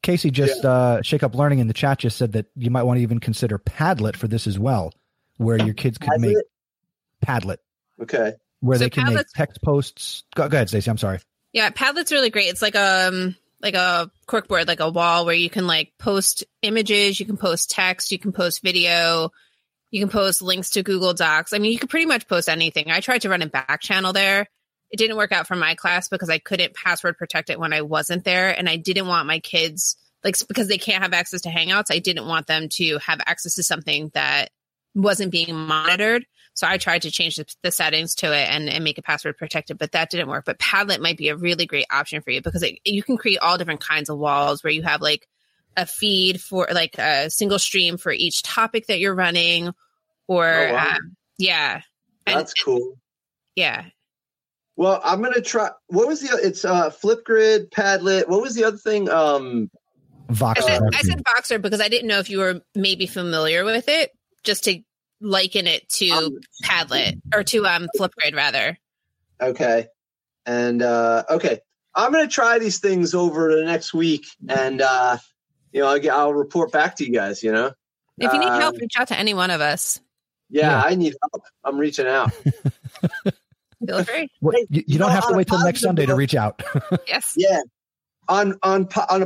Casey Shake Up Learning in the chat just said that you might want to even consider Padlet for this as well, where your kids could make Padlet. Okay. Where they can make text posts. Go ahead, Stacey. I'm sorry. Yeah, Padlet's really great. It's like a corkboard, like a wall where you can like post images, you can post text, you can post video, you can post links to Google Docs. You can pretty much post anything. I tried to run a back channel there. It didn't work out for my class because I couldn't password protect it when I wasn't there. And I didn't want my kids, because they can't have access to Hangouts, I didn't want them to have access to something that wasn't being monitored. So I tried to change the settings to it and make it password protected, but that didn't work. But Padlet might be a really great option for you because you can create all different kinds of walls where you have like a feed for like a single stream for each topic that you're running or That's cool. Yeah. Well, I'm going to try. What was Flipgrid, Padlet. What was the other thing? Voxer. I said Voxer because I didn't know if you were maybe familiar with it, just to liken it to Padlet or to Flipgrid rather. Okay. And okay. I'm going to try these things over the next week and, I'll report back to you guys, If you need help, reach out to any one of us. Yeah. I need help. I'm reaching out. Feel free. Well, you don't have to wait till next Sunday to reach out. Yes. Yeah. On a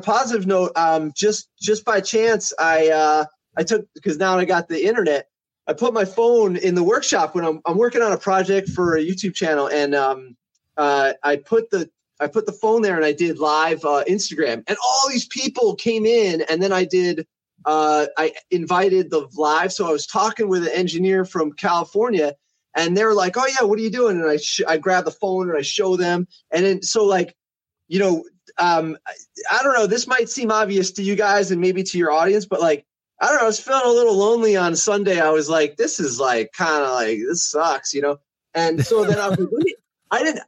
positive note, just by chance, I took, because now I got the internet, I put my phone in the workshop when I'm working on a project for a YouTube channel, and I put the phone there and I did live Instagram, and all these people came in, and then I did. I invited the live. So I was talking with an engineer from California, and they were like, oh yeah, what are you doing? And I grabbed the phone and I show them. And then, so like, you know, I don't know, this might seem obvious to you guys and maybe to your audience, but like, I don't know, I was feeling a little lonely on Sunday. I was like, this is like, kind of like, this sucks, you know? And so then I was like, I didn't,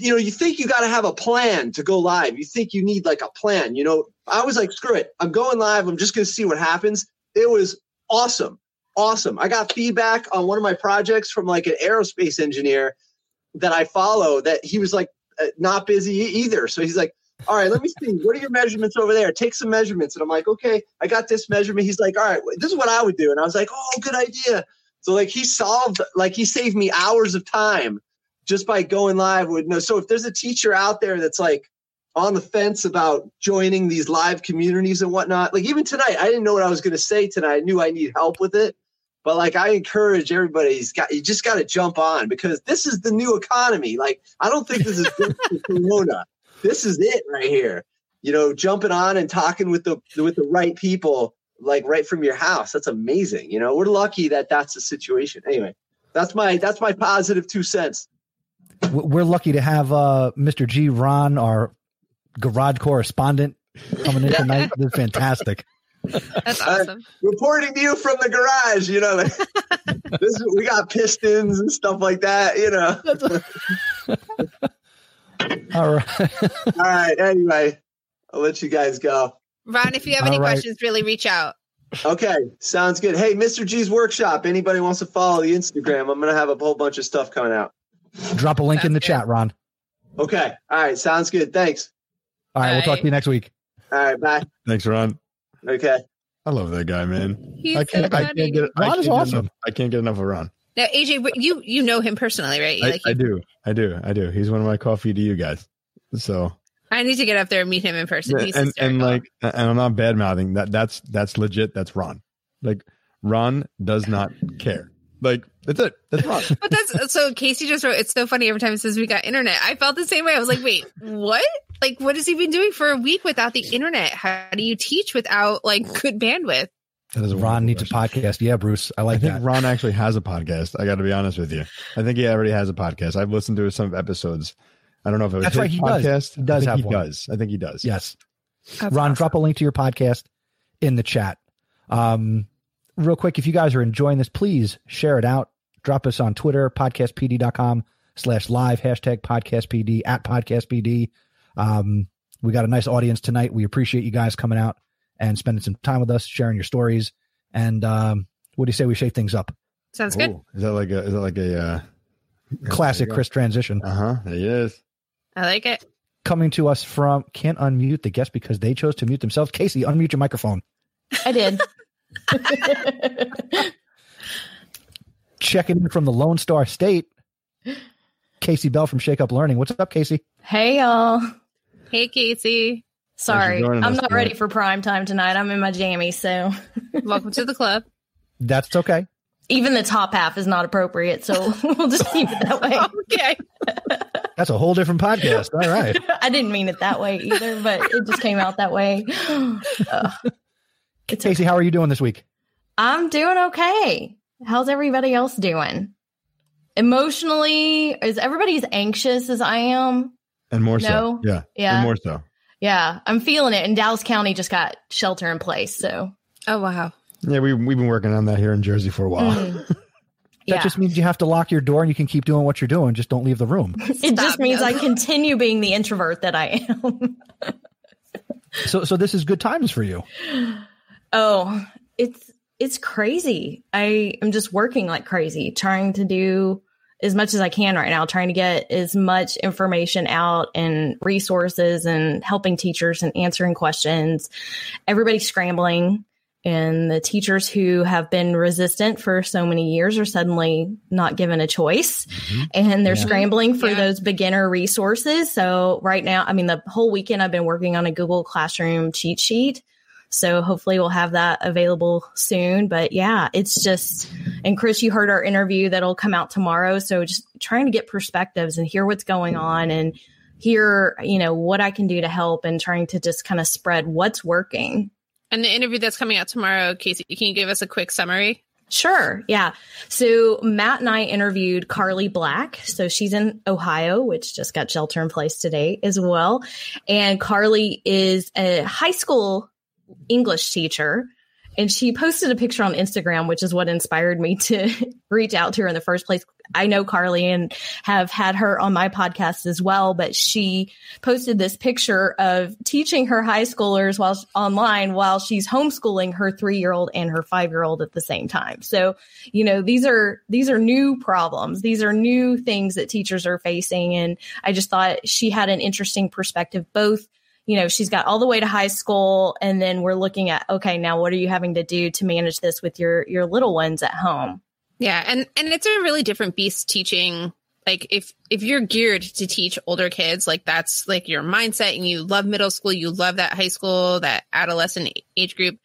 you know, you think you got to have a plan to go live. You think you need like a plan, you know? I was like, screw it. I'm going live. I'm just going to see what happens. It was awesome. Awesome. I got feedback on one of my projects from like an aerospace engineer that I follow, that he was like not busy either. So he's like, all right, let me see. What are your measurements over there? Take some measurements. And I'm like, okay, I got this measurement. He's like, all right, this is what I would do. And I was like, oh, good idea. So like he saved me hours of time just by going live with no. So if there's a teacher out there that's like, on the fence about joining these live communities and whatnot. Like even tonight, I didn't know what I was going to say tonight. I knew I need help with it, but like, I encourage everybody, you just got to jump on, because this is the new economy. Like, I don't think this is Corona. This is it right here, you know, jumping on and talking with the right people, like right from your house. That's amazing. You know, we're lucky that that's the situation. Anyway, that's my positive 2 cents. We're lucky to have Mr. G. Ron, our garage correspondent, coming in tonight. They're fantastic. That's awesome. Reporting to you from the garage, you know, like, we got pistons and stuff like that, you know. All right. Anyway, I'll let you guys go. Ron, if you have any questions, really reach out. Okay. Sounds good. Hey, Mr. G's workshop. Anybody wants to follow the Instagram? I'm going to have a whole bunch of stuff coming out. Drop a link in the chat, Ron. Okay. All right. Sounds good. Thanks. All right, we'll talk to you next week. All right, bye. Thanks, Ron. Okay. I love that guy, man. I can't get enough of Ron. Now, AJ, you know him personally, right? I do. He's one of my coffee to you guys. So I need to get up there and meet him in person. Yeah, and I'm not bad mouthing that. That's legit. That's Ron. Like, Ron does not care. Like, that's it. That's Ron. But so Casey just wrote, it's so funny every time it says we got internet. I felt the same way. I was like, wait, what? Like, what has he been doing for a week without the internet? How do you teach without like good bandwidth? That is Ron needs a podcast. Yeah, Bruce. I think Ron actually has a podcast. I got to be honest with you. I think he already has a podcast. I've listened to some episodes. I don't know if it was his podcast. Does. He does have one. I think he does. Yes. That's Ron, awesome. Drop a link to your podcast in the chat. Real quick, if you guys are enjoying this, please share it out. Drop us on Twitter, podcastpd.com/live, #podcastpd, @podcastpd. We got a nice audience tonight. We appreciate you guys coming out and spending some time with us, sharing your stories. And what do you say we shake things up? Sounds good. Is that like a classic Chris transition? It is. I like it. Coming to us from, can't unmute the guest because they chose to mute themselves. Casey, unmute your microphone. I did. Checking in from the Lone Star State, Casey Bell from Shake Up Learning. What's up, Casey? Hey, y'all. Hey, Casey. Sorry, I'm not ready for prime time tonight. I'm in my jammies, so welcome to the club. That's okay. Even the top half is not appropriate, so we'll just keep it that way. Okay. That's a whole different podcast. All right. I didn't mean it that way either, but it just came out that way. Casey, how are you doing this week? I'm doing okay. How's everybody else doing? Emotionally, is everybody as anxious as I am? And more so. Yeah. And more so. Yeah. I'm feeling it. And Dallas County just got shelter in place. So. Oh, wow. Yeah. We've been working on that here in Jersey for a while. Mm-hmm. That just means you have to lock your door and you can keep doing what you're doing. Just don't leave the room. It just means I continue being the introvert that I am. So this is good times for you. Oh, it's crazy. I am just working like crazy, trying to do as much as I can right now, trying to get as much information out and resources and helping teachers and answering questions. Everybody's scrambling, and the teachers who have been resistant for so many years are suddenly not given a choice, and they're scrambling for those beginner resources. So right now, I mean, the whole weekend I've been working on a Google Classroom cheat sheet. So hopefully we'll have that available soon. But yeah, it's just, and Chris, you heard our interview that'll come out tomorrow. So just trying to get perspectives and hear what's going on and hear, you know, what I can do to help and trying to just kind of spread what's working. And the interview that's coming out tomorrow, Casey, can you give us a quick summary? Sure. Yeah. So Matt and I interviewed Carly Black. So she's in Ohio, which just got shelter in place today as well. And Carly is a high school English teacher. And she posted a picture on Instagram, which is what inspired me to reach out to her in the first place. I know Carly and have had her on my podcast as well, but she posted this picture of teaching her high schoolers while online while she's homeschooling her 3-year-old and her 5-year-old at the same time. So, you know, these are new problems. These are new things that teachers are facing. And I just thought she had an interesting perspective, both, you know, she's got all the way to high school and then we're looking at, okay, now what are you having to do to manage this with your little ones at home? Yeah. And it's a really different beast teaching. Like if you're geared to teach older kids, like that's like your mindset and you love middle school, you love that high school, that adolescent age group.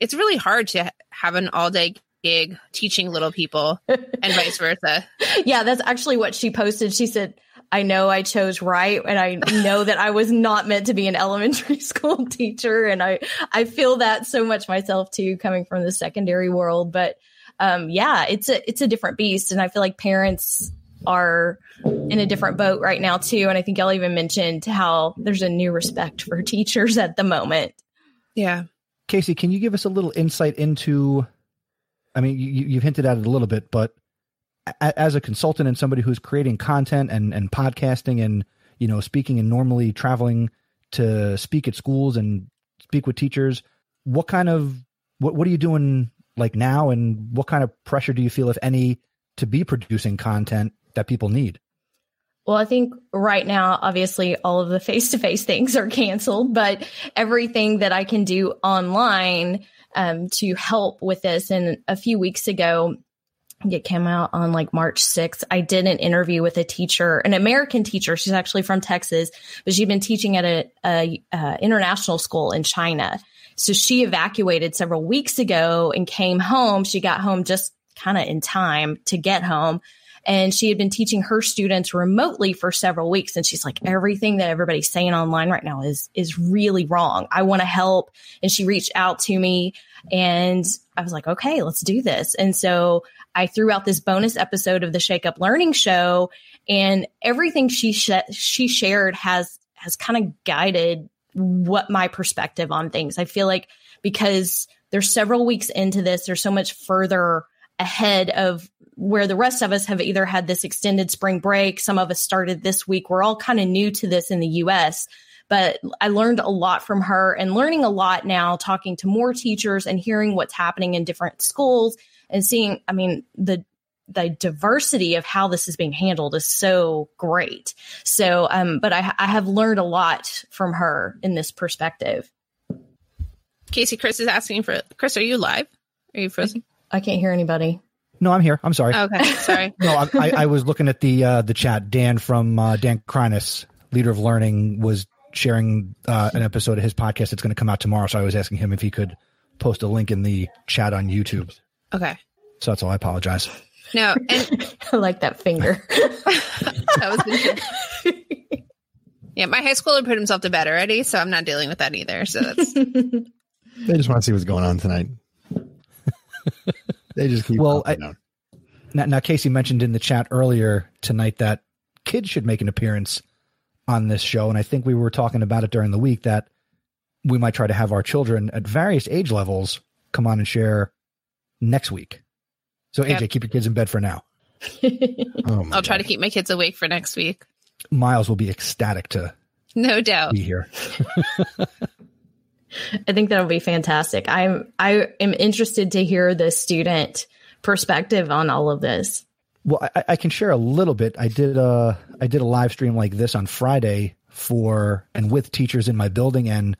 It's really hard to have an all day gig teaching little people and vice versa. Yeah. That's actually what she posted. She said, I know I chose right, and I know that I was not meant to be an elementary school teacher, and I feel that so much myself too, coming from the secondary world. But yeah, it's a different beast, and I feel like parents are in a different boat right now too. And I think y'all even mentioned how there's a new respect for teachers at the moment. Yeah, Casey, can you give us a little insight into? I mean, you've hinted at it a little bit, but as a consultant and somebody who's creating content and podcasting and, you know, speaking and normally traveling to speak at schools and speak with teachers, what are you doing like now? And what kind of pressure do you feel, if any, to be producing content that people need? Well, I think right now, obviously, all of the face-to-face things are canceled, but everything that I can do online to help with this. And a few weeks ago, it came out on like March 6th. I did an interview with a teacher, an American teacher. She's actually from Texas, but she'd been teaching at a international school in China. So she evacuated several weeks ago and came home. She got home just kind of in time to get home. And she had been teaching her students remotely for several weeks. And she's like, everything that everybody's saying online right now is really wrong. I want to help. And she reached out to me and I was like, okay, let's do this. And so I threw out this bonus episode of the Shake Up Learning show, and everything she shared has kind of guided what my perspective on things. I feel like because there's several weeks into this, there's so much further ahead of where the rest of us have either had this extended spring break. Some of us started this week. We're all kind of new to this in the U.S., but I learned a lot from her and learning a lot now, talking to more teachers and hearing what's happening in different schools and seeing, I mean, the diversity of how this is being handled is so great. So, but I have learned a lot from her in this perspective. Casey, Chris, are you live? Are you frozen? I can't hear anybody. No, I'm here. I'm sorry. Okay, sorry. No, I was looking at the chat. Dan from Dan Krynas, Leader of Learning, was sharing an episode of his podcast that's going to come out tomorrow. So I was asking him if he could post a link in the chat on YouTube. Okay. So that's all. I apologize. No. And I like that finger. That was good. Yeah. My high schooler put himself to bed already, so I'm not dealing with that either. So that's. They just want to see what's going on tonight. They just keep. Well, now Casey mentioned in the chat earlier tonight that kids should make an appearance on this show. And I think we were talking about it during the week that we might try to have our children at various age levels come on and share next week. So AJ, keep your kids in bed for now. I'll try to keep my kids awake for next week. Miles will be ecstatic to no doubt be here. I think that'll be fantastic. I am interested to hear the student perspective on all of this. Well, I can share a little bit. I did a live stream like this on Friday with teachers in my building, and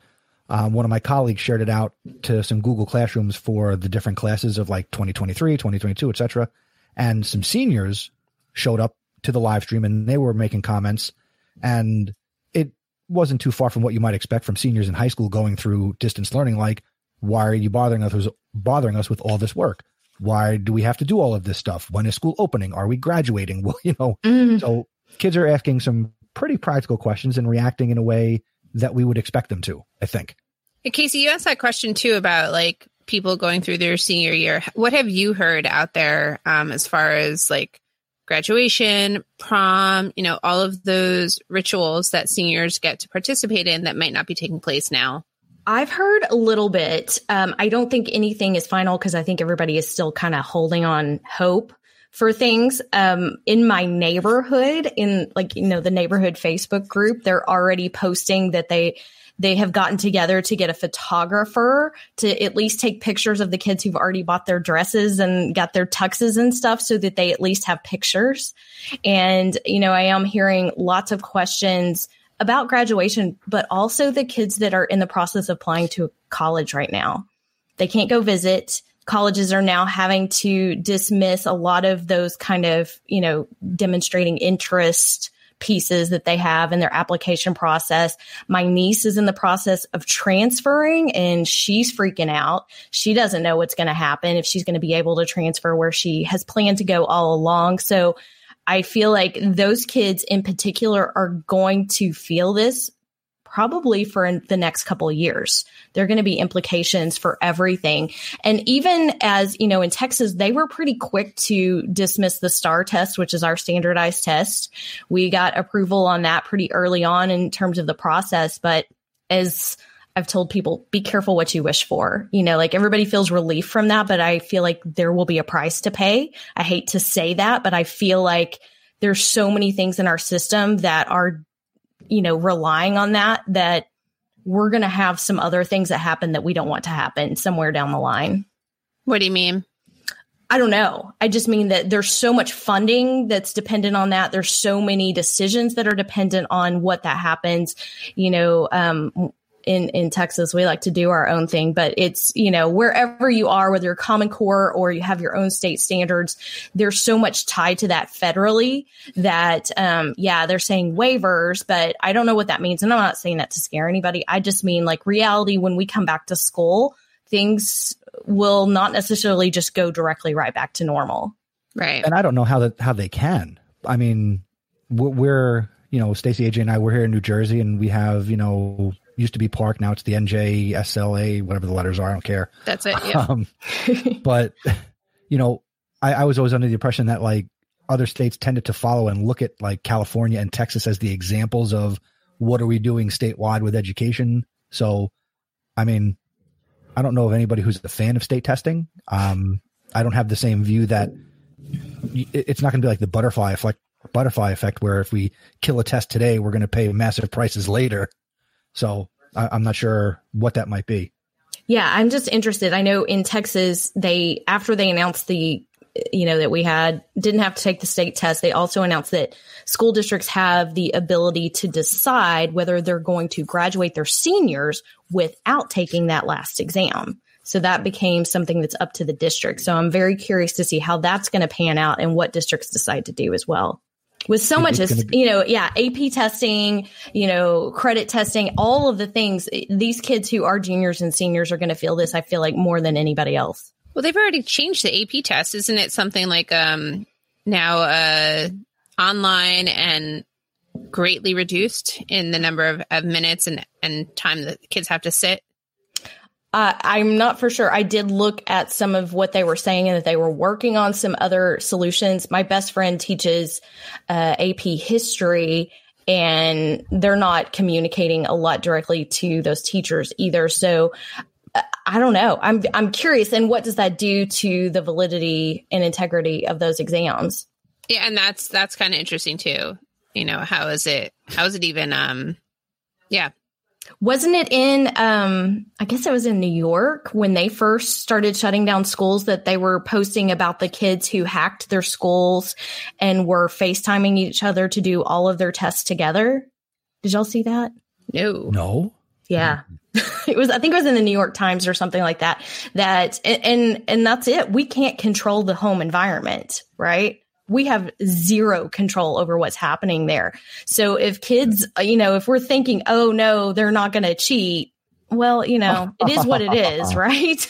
one of my colleagues shared it out to some Google Classrooms for the different classes of like 2023, 2022, et cetera. And some seniors showed up to the live stream and they were making comments, and it wasn't too far from what you might expect from seniors in high school going through distance learning. Like, Why are you bothering us with all this work? Why do we have to do all of this stuff? When is school opening? Are we graduating? Well, you know, So kids are asking some pretty practical questions and reacting in a way that we would expect them to, I think. Hey, Casey, you asked that question too about like people going through their senior year. What have you heard out there as far as like graduation, prom, you know, all of those rituals that seniors get to participate in that might not be taking place now? I've heard a little bit. I don't think anything is final because I think everybody is still kind of holding on hope for things. In my neighborhood, in like, you know, the neighborhood Facebook group, they're already posting that they have gotten together to get a photographer to at least take pictures of the kids who've already bought their dresses and got their tuxes and stuff so that they at least have pictures. And, you know, I am hearing lots of questions about graduation, but also the kids that are in the process of applying to college right now. They can't go visit. Colleges are now having to dismiss a lot of those kind of, you know, demonstrating interest pieces that they have in their application process. My niece is in the process of transferring and she's freaking out. She doesn't know what's going to happen, if she's going to be able to transfer where she has planned to go all along. So I feel like those kids in particular are going to feel this probably for the next couple of years. There are going to be implications for everything. And even as, you know, in Texas, they were pretty quick to dismiss the STAR test, which is our standardized test. We got approval on that pretty early on in terms of the process. But as I've told people, be careful what you wish for. You know, like everybody feels relief from that, but I feel like there will be a price to pay. I hate to say that, but I feel like there's so many things in our system that are, you know, relying on that we're going to have some other things that happen that we don't want to happen somewhere down the line. What do you mean? I don't know. I just mean that there's so much funding that's dependent on that. There's so many decisions that are dependent on what that happens. You know, in Texas, we like to do our own thing, but it's, you know, wherever you are, whether you're Common Core or you have your own state standards, there's so much tied to that federally that, they're saying waivers, but I don't know what that means. And I'm not saying that to scare anybody. I just mean like reality, when we come back to school, things will not necessarily just go directly right back to normal. Right. And I don't know how they can. I mean, we're, you know, Stacey, AJ, and I, we're here in New Jersey and we have, you know, used to be Park. Now it's the NJSLA, whatever the letters are. I don't care. That's it. Yeah. But, you know, I was always under the impression that like other states tended to follow and look at like California and Texas as the examples of what are we doing statewide with education. So, I mean, I don't know of anybody who's a fan of state testing. I don't have the same view that it's not going to be like the butterfly effect, where if we kill a test today, we're going to pay massive prices later. So I'm not sure what that might be. Yeah, I'm just interested. I know in Texas, after they announced that we didn't have to take the state test, they also announced that school districts have the ability to decide whether they're going to graduate their seniors without taking that last exam. So that became something that's up to the district. So I'm very curious to see how that's going to pan out and what districts decide to do as well. With so much, AP testing, you know, credit testing, all of the things, these kids who are juniors and seniors are going to feel this, I feel like, more than anybody else. Well, they've already changed the AP test. Isn't it something like now online and greatly reduced in the number of minutes and time that kids have to sit? I'm not for sure. I did look at some of what they were saying and that they were working on some other solutions. My best friend teaches AP history, and they're not communicating a lot directly to those teachers either. So I don't know. I'm curious. And what does that do to the validity and integrity of those exams? Yeah. And that's kind of interesting too. You know, how is it even? Yeah. Wasn't it in, I guess it was in New York when they first started shutting down schools that they were posting about the kids who hacked their schools and were FaceTiming each other to do all of their tests together? Did y'all see that? No. Yeah. I think it was in the New York Times or something like that, and that's it. We can't control the home environment, right? We have zero control over what's happening there. So if kids, you know, if we're thinking, oh, no, they're not going to cheat, well, you know, it is what it is, right?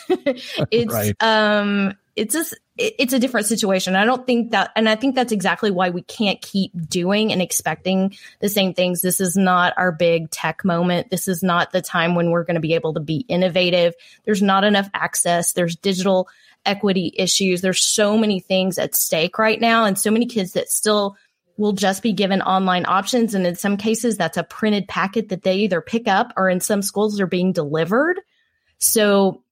It's right. It's a different situation. I don't think that, and I think that's exactly why we can't keep doing and expecting the same things. This is not our big tech moment. This is not the time when we're going to be able to be innovative. There's not enough access. There's digital equity issues. There's so many things at stake right now, and so many kids that still will just be given online options. And in some cases, that's a printed packet that they either pick up, or in some schools they're being delivered. So,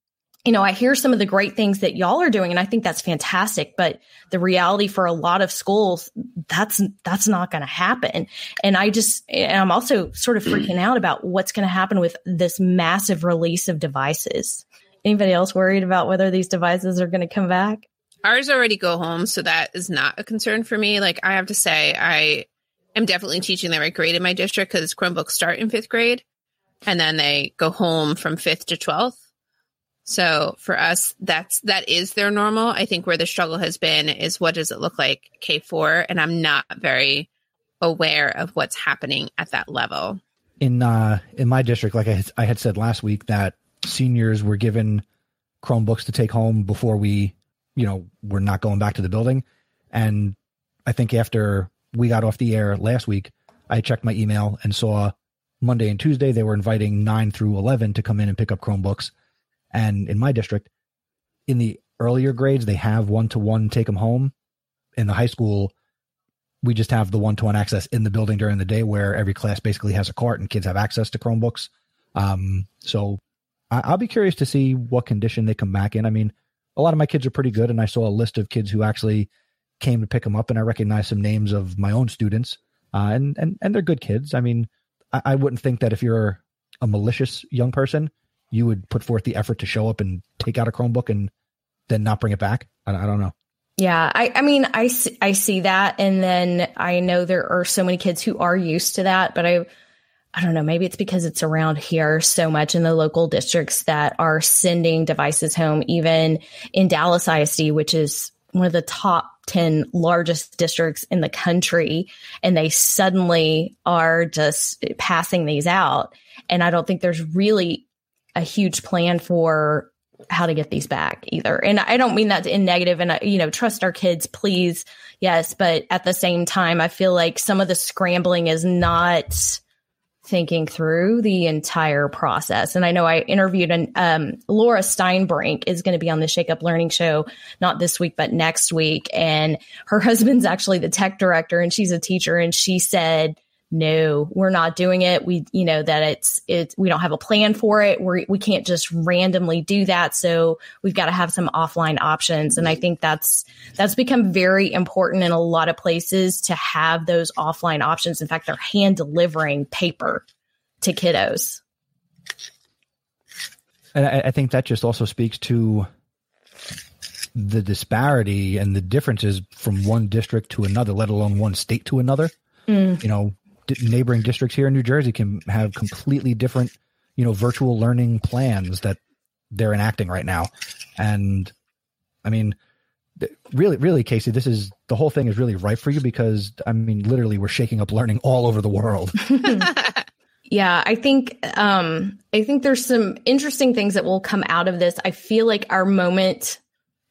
you know, I hear some of the great things that y'all are doing, and I think that's fantastic. But the reality for a lot of schools, that's not going to happen. And I'm also sort of freaking out about what's going to happen with this massive release of devices. Anybody else worried about whether these devices are going to come back? Ours already go home, so that is not a concern for me. Like, I have to say, I am definitely teaching the right grade in my district, because Chromebooks start in 5th grade, and then they go home from 5th to 12th. So for us, that is their normal. I think where the struggle has been is, what does it look like K4? And I'm not very aware of what's happening at that level. In my district, like I had said last week, that seniors were given Chromebooks to take home before we're not going back to the building. And I think after we got off the air last week, I checked my email and saw Monday and Tuesday, they were inviting 9 through 11 to come in and pick up Chromebooks. And in my district, in the earlier grades, they have 1-to-1 take them home. In the high school, we just have the 1-to-1 access in the building during the day, where every class basically has a cart and kids have access to Chromebooks. So I'll be curious to see what condition they come back in. I mean, a lot of my kids are pretty good, and I saw a list of kids who actually came to pick them up, and I recognized some names of my own students, and they're good kids. I mean, I wouldn't think that if you're a malicious young person, you would put forth the effort to show up and take out a Chromebook and then not bring it back. I don't know. Yeah, I mean, I see that, and then I know there are so many kids who are used to that, but I don't know, maybe it's because it's around here so much in the local districts that are sending devices home. Even in Dallas ISD, which is one of the top 10 largest districts in the country, and they suddenly are just passing these out. And I don't think there's really a huge plan for how to get these back either. And I don't mean that in negative, and, you know, trust our kids, please. Yes. But at the same time, I feel like some of the scrambling is not thinking through the entire process. And I know I interviewed Laura Steinbrink is going to be on the Shake Up Learning show, not this week, but next week. And her husband's actually the tech director, and she's a teacher. And she said, no, we're not doing it. We don't have a plan for it. We can't just randomly do that. So we've got to have some offline options. And I think that's become very important in a lot of places, to have those offline options. In fact, they're hand delivering paper to kiddos. And I think that just also speaks to the disparity and the differences from one district to another, let alone one state to another. Mm. You know, neighboring districts here in New Jersey can have completely different, you know, virtual learning plans that they're enacting right now. And I mean, really, really, Casey, the whole thing is really ripe for you, because I mean, literally we're shaking up learning all over the world. Yeah, I think there's some interesting things that will come out of this. I feel like our moment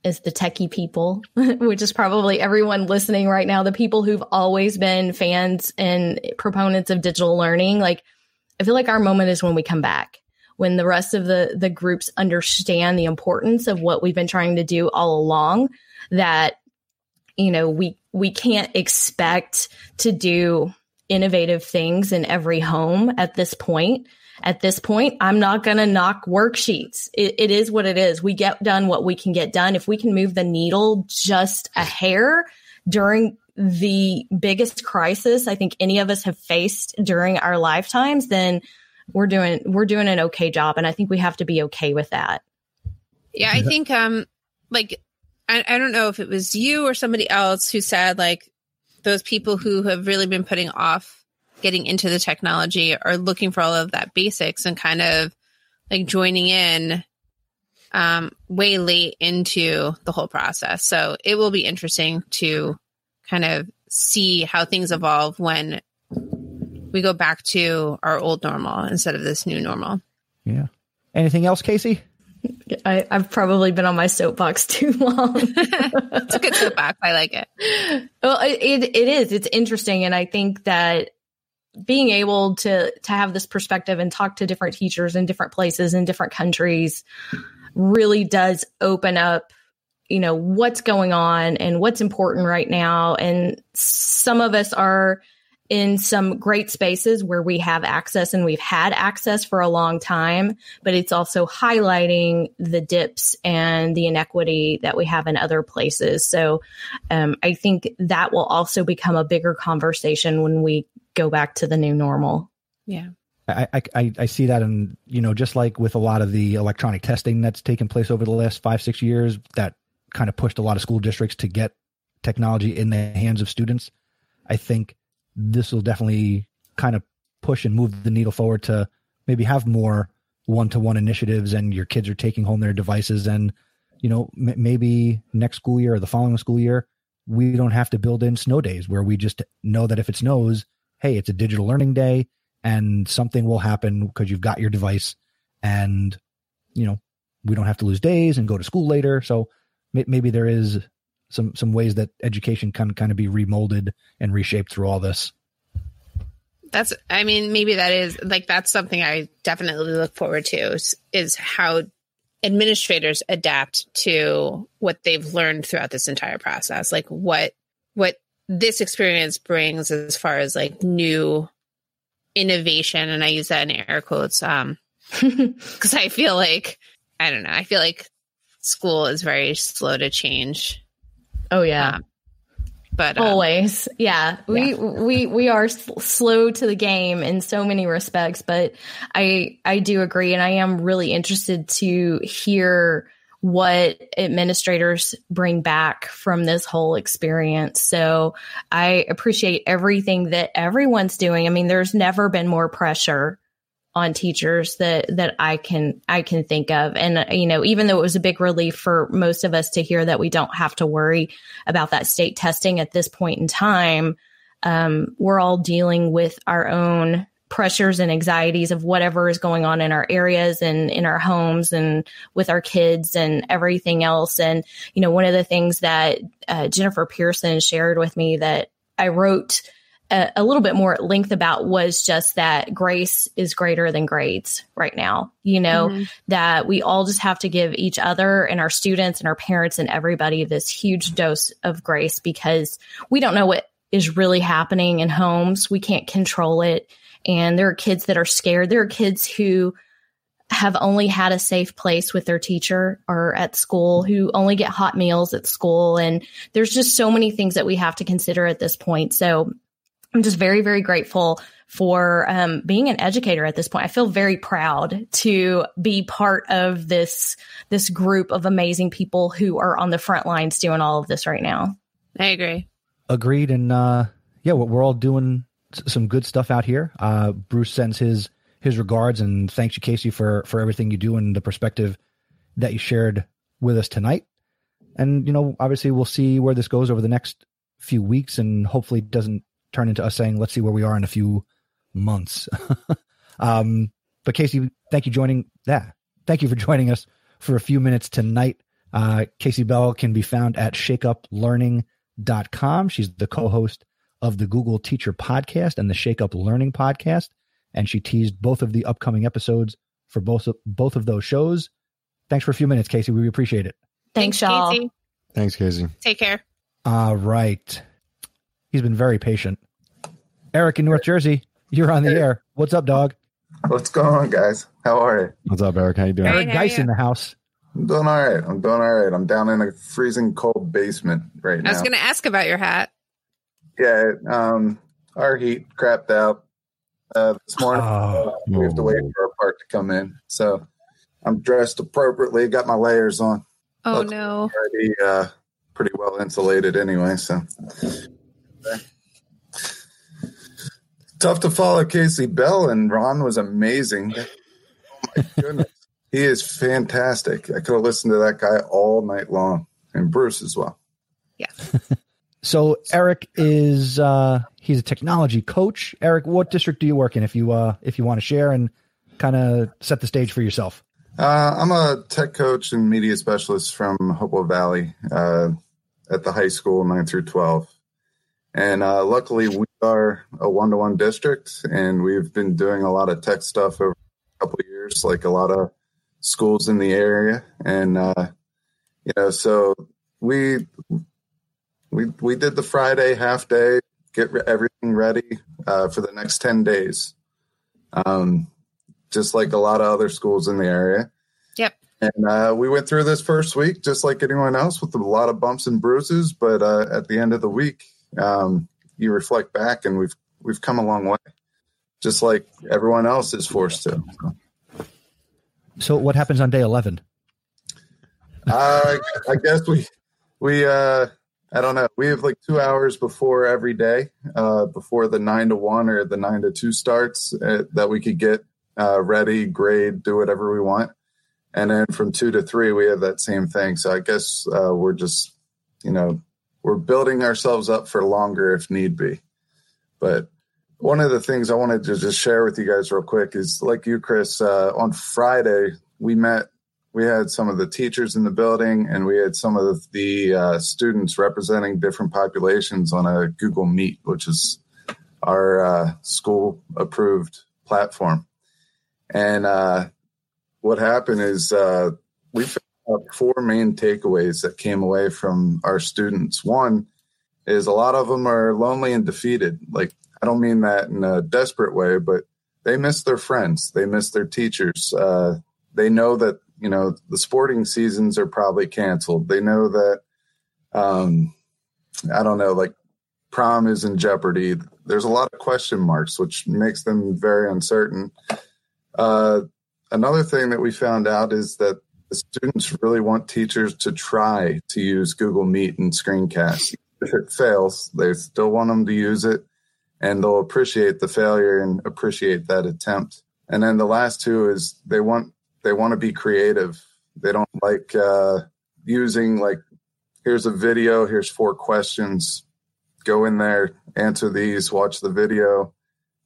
is the techie people, which is probably everyone listening right now, the people who've always been fans and proponents of digital learning. Like, I feel like our moment is when we come back, when the rest of the groups understand the importance of what we've been trying to do all along, that, you know, we can't expect to do innovative things in every home at this point. At this point, I'm not going to knock worksheets. It is what it is. We get done what we can get done. If we can move the needle just a hair during the biggest crisis I think any of us have faced during our lifetimes, then we're doing an okay job. And I think we have to be okay with that. Yeah, I think I don't know if it was you or somebody else who said, like, those people who have really been putting off getting into the technology or looking for all of that basics and kind of like joining in way late into the whole process. So it will be interesting to kind of see how things evolve when we go back to our old normal instead of this new normal. Yeah. Anything else, Casey? I've probably been on my soapbox too long. It's a good soapbox. I like it. Well, it is. It's interesting. And I think that being able to have this perspective and talk to different teachers in different places in different countries really does open up, you know, what's going on and what's important right now. And some of us are in some great spaces where we have access and we've had access for a long time, but it's also highlighting the dips and the inequity that we have in other places. So I think that will also become a bigger conversation when we go back to the new normal. Yeah. I see that in, you know, just like with a lot of the electronic testing that's taken place over the last 5-6 years, that kind of pushed a lot of school districts to get technology in the hands of students. I think this will definitely kind of push and move the needle forward to maybe have more one-to-one initiatives, and your kids are taking home their devices. And, you know, maybe next school year or the following school year, we don't have to build in snow days where we just know that if it snows, hey, it's a digital learning day and something will happen because you've got your device, and, you know, we don't have to lose days and go to school later. So maybe there is some ways that education can kind of be remolded and reshaped through all this. That's, I mean, maybe that is like, that's something I definitely look forward to is how administrators adapt to what they've learned throughout this entire process. Like what this experience brings as far as like new innovation. And I use that in air quotes. Cause I feel like, I don't know. I feel like school is very slow to change. Oh yeah. But always. Yeah. We are slow to the game in so many respects, but I do agree. And I am really interested to hear what administrators bring back from this whole experience. So I appreciate everything that everyone's doing. I mean, there's never been more pressure on teachers that I can think of. And, you know, even though it was a big relief for most of us to hear that we don't have to worry about that state testing at this point in time, we're all dealing with our own pressures and anxieties of whatever is going on in our areas and in our homes and with our kids and everything else. And, you know, one of the things that Jennifer Pearson shared with me that I wrote a little bit more at length about was just that grace is greater than grades right now, you know, mm-hmm. that we all just have to give each other and our students and our parents and everybody this huge dose of grace, because we don't know what is really happening in homes. We can't control it. And there are kids that are scared. There are kids who have only had a safe place with their teacher or at school, who only get hot meals at school. And there's just so many things that we have to consider at this point. So I'm just very, very grateful for being an educator at this point. I feel very proud to be part of this group of amazing people who are on the front lines doing all of this right now. I agree. Agreed. And yeah, we're all doing some good stuff out here. Bruce sends his regards and thanks you, Casey, for everything you do and the perspective that you shared with us tonight. And, you know, obviously we'll see where this goes over the next few weeks, and hopefully it doesn't turn into us saying, let's see where we are in a few months. But Casey, thank you for joining us for a few minutes tonight. Casey Bell can be found at shakeuplearning.com. She's the co-host of the Google Teacher Podcast and the Shake Up Learning Podcast. And she teased both of the upcoming episodes for both of those shows. Thanks for a few minutes, Casey. We appreciate it. Thanks, y'all. Casey. Thanks, Casey. Take care. All right. He's been very patient. Eric in North Jersey, you're on the air. What's up, dog? What's going on, guys? How are you? What's up, Eric? How you doing? Eric Geis in the house. I'm doing all right. I'm down in a freezing cold basement right now. I was going to ask about your hat. Yeah, our heat crapped out this morning. We have to wait for our part to come in. So I'm dressed appropriately, got my layers on. Oh, luckily, no. Already pretty well insulated anyway, so... Tough to follow Casey Bell, and Ron was amazing. Oh my goodness. He is fantastic. I could have listened to that guy all night long, and Bruce as well. Yeah. So Eric is he's a technology coach. Eric, what district do you work in if you want to share and kind of set the stage for yourself? I'm a tech coach and media specialist from Hopewell Valley at the high school, 9 through 12. And luckily, we are a one-to-one district, and we've been doing a lot of tech stuff over a couple of years, like a lot of schools in the area. And, you know, so we did the Friday half day, get everything ready for the next 10 days, just like a lot of other schools in the area. Yep. And we went through this first week, just like anyone else, with a lot of bumps and bruises. But at the end of the week, you reflect back, and we've come a long way, just like everyone else is forced to. So what happens on day 11? I guess we I don't know. We have like 2 hours before every day, before the 9 to 1 or the 9 to 2 starts that we could get ready, grade, do whatever we want. And then from 2 to 3, we have that same thing. So I guess we're just, you know, we're building ourselves up for longer if need be. But one of the things I wanted to just share with you guys real quick is, like you, Chris, on Friday we met. We had some of the teachers in the building, and we had some of the students representing different populations on a Google Meet, which is our school-approved platform. And what happened is we found out 4 main takeaways that came away from our students. One is a lot of them are lonely and defeated. Like, I don't mean that in a desperate way, but they miss their friends. They miss their teachers. They know that, you know, the sporting seasons are probably canceled. They know that, I don't know, like prom is in jeopardy. There's a lot of question marks, which makes them very uncertain. Another thing that we found out is that the students really want teachers to try to use Google Meet and Screencast. If it fails, they still want them to use it, and they'll appreciate the failure and appreciate that attempt. And then the last two is they want to be creative. They don't like using, like, here's a video, here's 4 questions, go in there, answer these, watch the video,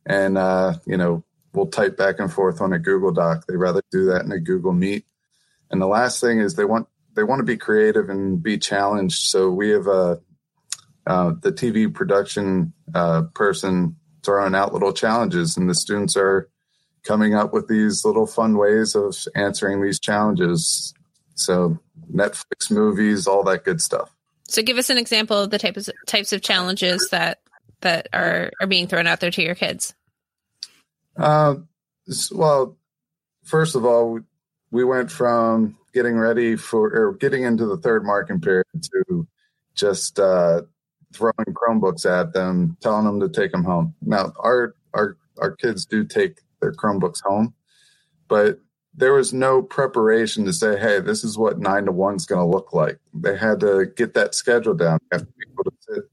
and, you know, we'll type back and forth on a Google Doc. They'd rather do that in a Google Meet. And the last thing is they want to be creative and be challenged. So we have the TV production person throwing out little challenges, and the students are coming up with these little fun ways of answering these challenges. So Netflix movies, all that good stuff. So give us an example of the types of challenges that are being thrown out there to your kids. Well, first of all, we went from getting ready getting into the third marking period to just throwing Chromebooks at them, telling them to take them home. Now, our kids do take their Chromebooks home, but there was no preparation to say, hey, this is what 9 to 1 is going to look like. They had to get that schedule down. They have to be able to sit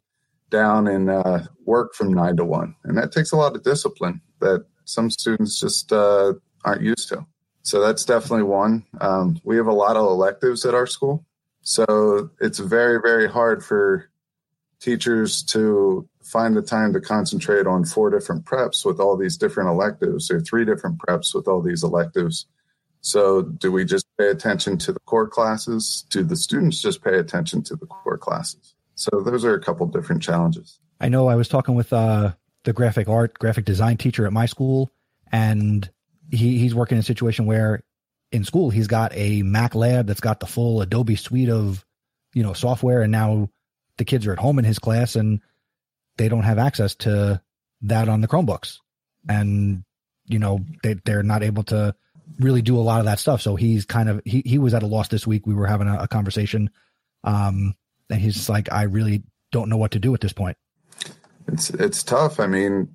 down and work from 9 to 1. And that takes a lot of discipline that some students just aren't used to. So that's definitely one. We have a lot of electives at our school. So it's very, very hard for teachers to find the time to concentrate on 4 different preps with all these different electives, or 3 different preps with all these electives. So do we just pay attention to the core classes? Do the students just pay attention to the core classes? So those are a couple different challenges. I know I was talking with the graphic design teacher at my school, and he's working in a situation where in school he's got a Mac lab that's got the full Adobe suite of, you know, software, and now the kids are at home in his class and they don't have access to that on the Chromebooks. And, you know, they're not able to really do a lot of that stuff. So he's kind of, he was at a loss this week. We were having a conversation and he's like, I really don't know what to do at this point. It's tough. I mean,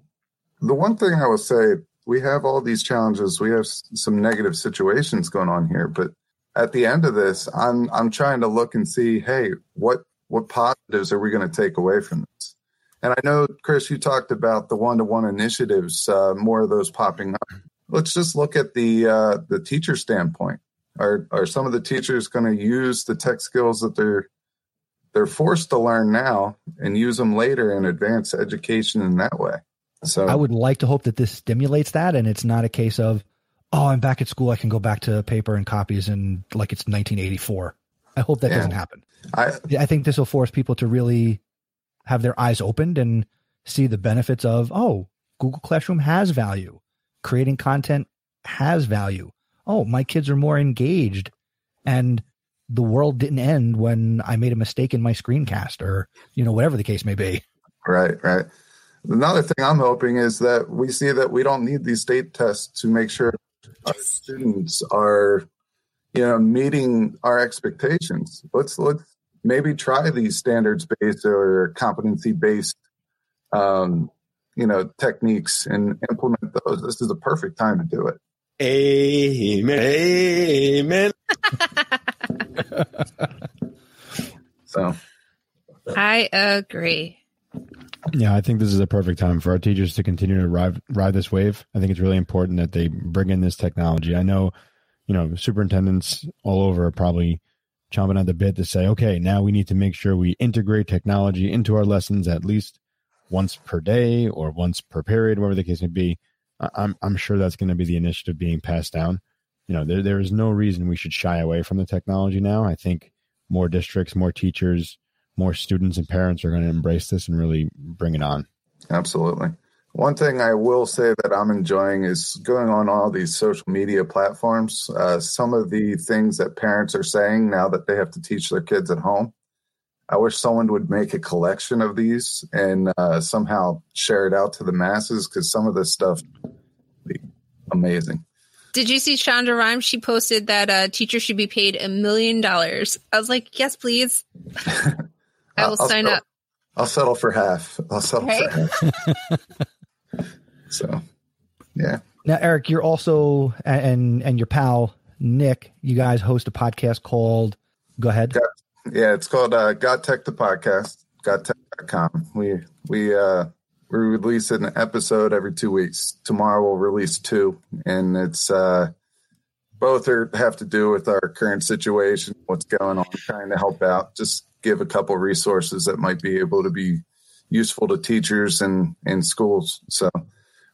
the one thing I will say, we have all these challenges. We have some negative situations going on here, but at the end of this, I'm trying to look and see, hey, what positives are we going to take away from this? And I know, Chris, you talked about the one-to-one initiatives, more of those popping up. Let's just look at the teacher standpoint. Are some of the teachers going to use the tech skills that they're forced to learn now and use them later in advanced education in that way? So I would like to hope that this stimulates that, and it's not a case of, oh, I'm back at school, I can go back to paper and copies and like it's 1984. I hope that doesn't happen. I think this will force people to really have their eyes opened and see the benefits of, oh, Google Classroom has value. Creating content has value. Oh, my kids are more engaged and the world didn't end when I made a mistake in my screencast or, you know, whatever the case may be. Right, right. Another thing I'm hoping is that we see that we don't need these state tests to make sure our students are, you know, meeting our expectations. Let's maybe try these standards-based or competency-based, you know, techniques and implement those. This is the perfect time to do it. Amen. Amen. So I agree. Yeah, I think this is a perfect time for our teachers to continue to ride this wave. I think it's really important that they bring in this technology. I know, you know, superintendents all over are probably chomping at the bit to say, okay, now we need to make sure we integrate technology into our lessons at least once per day or once per period, whatever the case may be. I'm sure that's going to be the initiative being passed down. You know, there is no reason we should shy away from the technology now. I think more districts, more teachers, more students and parents are going to embrace this and really bring it on. Absolutely. One thing I will say that I'm enjoying is going on all these social media platforms. Some of the things that parents are saying now that they have to teach their kids at home. I wish someone would make a collection of these and somehow share it out to the masses, because some of this stuff would be amazing. Did you see Chandra Rhimes? She posted that teachers should be paid $1 million. I was like, yes, please. I will sign up. I'll settle for half. So, yeah. Now, Eric, you're also, and your pal, Nick, you guys host a podcast called, go ahead. Yeah, it's called Got Tech the Podcast, gottech.com. We release an episode every 2 weeks. Tomorrow we'll release two, and it's both have to do with our current situation, what's going on, trying to help out, just give a couple resources that might be able to be useful to teachers and schools. So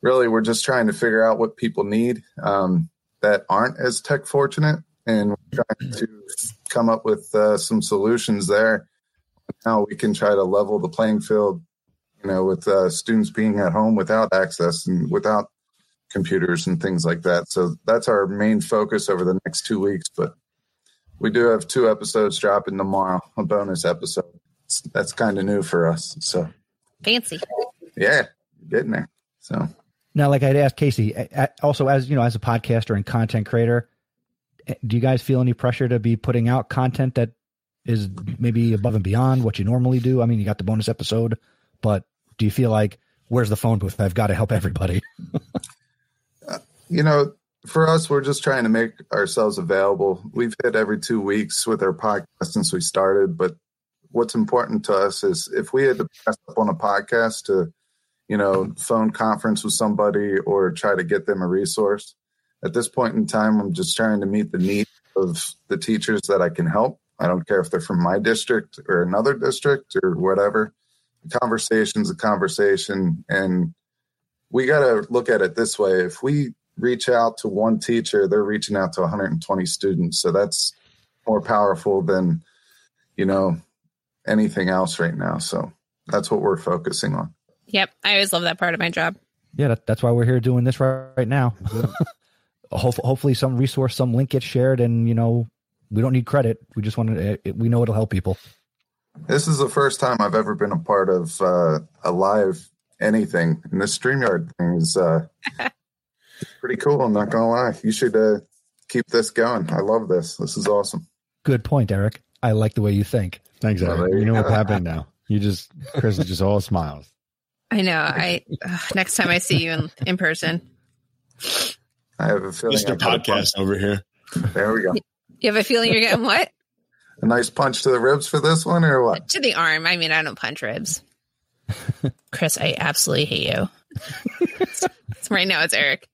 really, we're just trying to figure out what people need that aren't as tech fortunate, and we're trying to come up with some solutions there. Now we can try to level the playing field, you know, with students being at home without access and without computers and things like that. So that's our main focus over the next 2 weeks. But we do have two episodes dropping tomorrow, a bonus episode. That's kind of new for us. So fancy. Yeah, getting there. So now, like I'd asked Casey, also as you know, as a podcaster and content creator, do you guys feel any pressure to be putting out content that is maybe above and beyond what you normally do? I mean, you got the bonus episode, but do you feel like, where's the phone booth? I've got to help everybody. You know, for us, we're just trying to make ourselves available. We've hit every 2 weeks with our podcast since we started, but what's important to us is if we had to pass up on a podcast to, you know, phone conference with somebody or try to get them a resource. At this point in time, I'm just trying to meet the needs of the teachers that I can help. I don't care if they're from my district or another district or whatever. The conversation's a conversation. And we got to look at it this way. If we reach out to one teacher, they're reaching out to 120 students. So that's more powerful than, you know, anything else right now. So that's what we're focusing on. Yep. I always love that part of my job. Yeah. That's why we're here doing this right now. Hopefully some resource, some link gets shared, and, you know, we don't need credit. We just want to, we know it'll help people. This is the first time I've ever been a part of a live anything. And this StreamYard thing is pretty cool. I'm not going to lie. You should keep this going. I love this. This is awesome. Good point, Eric. I like the way you think. Thanks, Eric. You know what's happening now. Chris is just all smiles. I know. Next time I see you in person. I have a feeling. Mr. Podcast over here. There we go. You have a feeling you're getting what? A nice punch to the ribs for this one, or what? To the arm. I mean, I don't punch ribs. Chris, I absolutely hate you. Right now, it's Eric.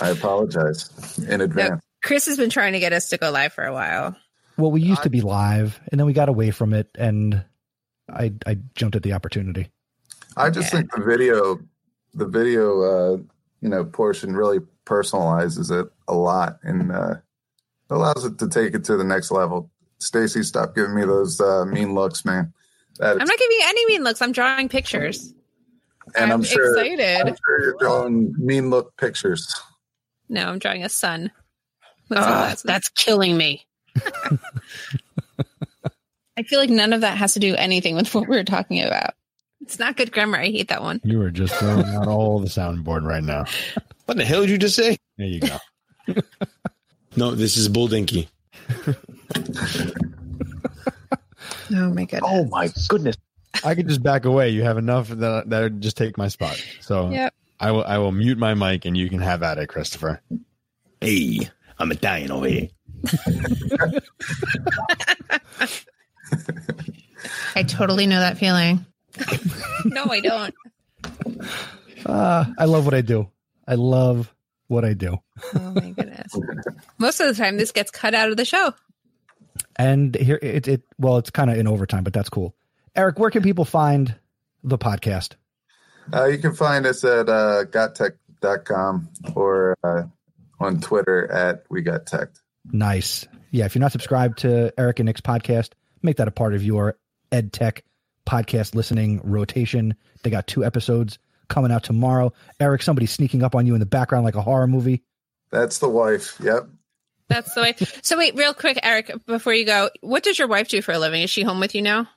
I apologize in advance. No, Chris has been trying to get us to go live for a while. Well, we used to be live, and then we got away from it, and I jumped at the opportunity. I just think the video portion really personalizes it a lot and allows it to take it to the next level. Stacey, stop giving me those mean looks, man. I'm not giving you any mean looks. I'm drawing pictures. And I'm sure you're drawing mean look pictures. No, I'm drawing a sun. That's killing me. I feel like none of that has to do anything with what we were talking about. It's not good grammar. I hate that one. You were just throwing out all the soundboard right now. What the hell did you just say? There you go. No, this is Bull Dinky. Oh, my goodness. Oh, my goodness. I could just back away. You have enough that would just take my spot. So yep. I will mute my mic and you can have at it, Christopher. Hey, I'm Italian over here. I totally know that feeling. No, I don't. I love what I do. Oh, my goodness. Most of the time, this gets cut out of the show. And here it's kind of in overtime, but that's cool. Eric, where can people find the podcast? You can find us at gottech.com or on Twitter at We Got Tech. Nice. Yeah. If you're not subscribed to Eric and Nick's podcast, make that a part of your EdTech podcast listening rotation. They got 2 episodes coming out tomorrow. Eric, somebody's sneaking up on you in the background like a horror movie. That's the wife. Yep. That's the wife. So wait, real quick, Eric, before you go, what does your wife do for a living? Is she home with you now?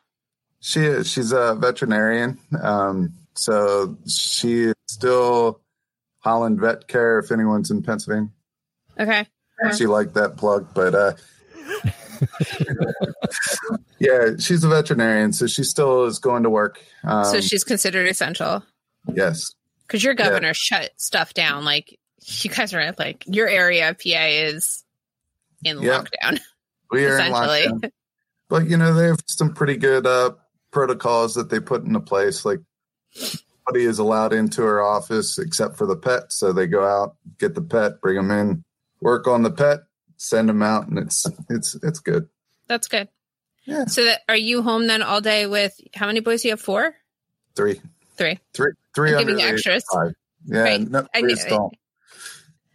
She is. She's a veterinarian. So she is still Holland Vet Care if anyone's in Pennsylvania. Okay. She liked that plug, but yeah, she's a veterinarian, so she still is going to work. So she's considered essential. Yes. Because your governor shut stuff down. Like, you guys are like, your area of PA is in lockdown. We are in lockdown. But, you know, they have some pretty good protocols that they put into place. Like, nobody is allowed into her office except for the pet. So they go out, get the pet, bring them in, work on the pet, send them out, and it's good. That's good. Yeah. So are you home then all day with how many boys do you have? 4? 3. I'm giving extras. 5. Yeah. Right.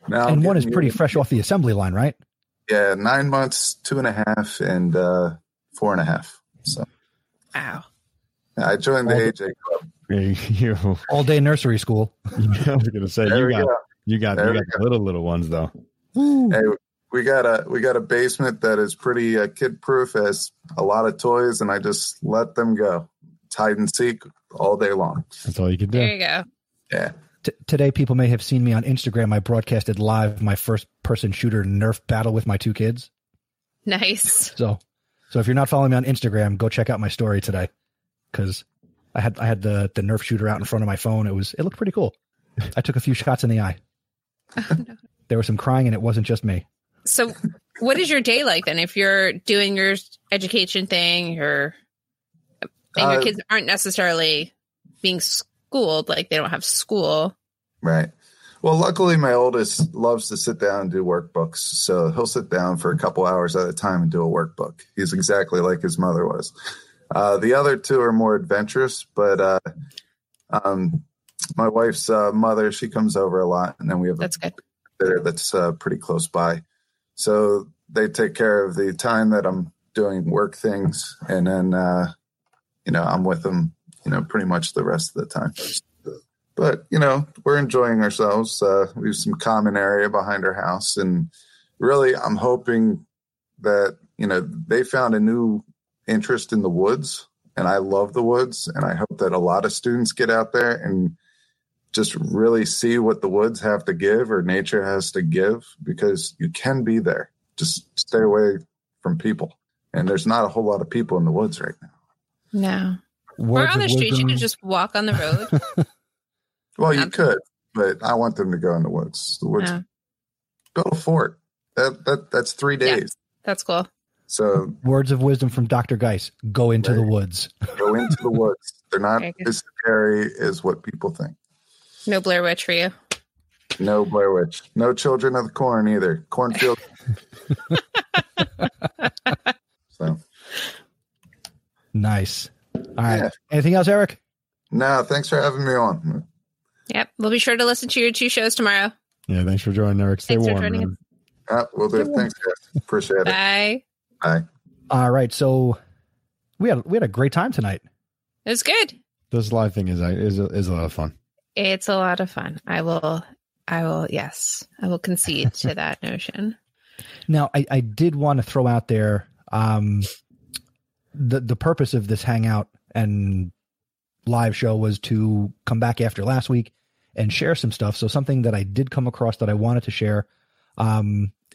No, and one is pretty fresh off the assembly line, right? Yeah, 9 months, 2.5, and 4.5. So, wow. I joined the AJ Club. You all day nursery school. I was gonna say you got little ones though. Hey, we got a basement that is pretty kid proof, has a lot of toys, and I just let them go. It's hide and seek all day long. That's all you can do. There you go. Yeah. Today, people may have seen me on Instagram. I broadcasted live my first-person shooter Nerf battle with my 2 kids. Nice. So if you're not following me on Instagram, go check out my story today because I had the Nerf shooter out in front of my phone. It looked pretty cool. I took a few shots in the eye. Oh, no. There was some crying, and it wasn't just me. So, what is your day like then? If you're doing your education thing, and your kids aren't necessarily being schooled, like they don't have school. Right. Well, luckily my oldest loves to sit down and do workbooks. So he'll sit down for a couple hours at a time and do a workbook. He's exactly like his mother was. The other 2 are more adventurous, but my wife's mother, she comes over a lot. And then we have a pretty close by. So they take care of the time that I'm doing work things. And then, I'm with them, pretty much the rest of the time. But, we're enjoying ourselves. We have some common area behind our house. And really, I'm hoping that, they found a new interest in the woods. And I love the woods. And I hope that a lot of students get out there and just really see what the woods have to give or nature has to give, because you can be there. Just stay away from people. And there's not a whole lot of people in the woods right now. No. Or on the street, you can just walk on the road. Well, you could, but I want them to go in the woods. The woods. Yeah. Go to Fort. That's 3 days. Yeah, that's cool. So, words of wisdom from Dr. Geis: go into the woods. Go into the woods. They're not as scary as what people think. No Blair Witch for you. No Blair Witch. No Children of the Corn either. Cornfield. So. Nice. All right. Yeah. Anything else, Eric? No, thanks for having me on. Yep. We'll be sure to listen to your 2 shows tomorrow. Yeah, thanks for joining, Eric. Stay warm. We'll do. Thanks, guys. Appreciate it. Bye. Bye. All right. So we had a great time tonight. It was good. This live thing is a lot of fun. It's a lot of fun. I will concede to that notion. Now, I did want to throw out there the purpose of this hangout and live show was to come back after last week and share some stuff. So something that I did come across that I wanted to share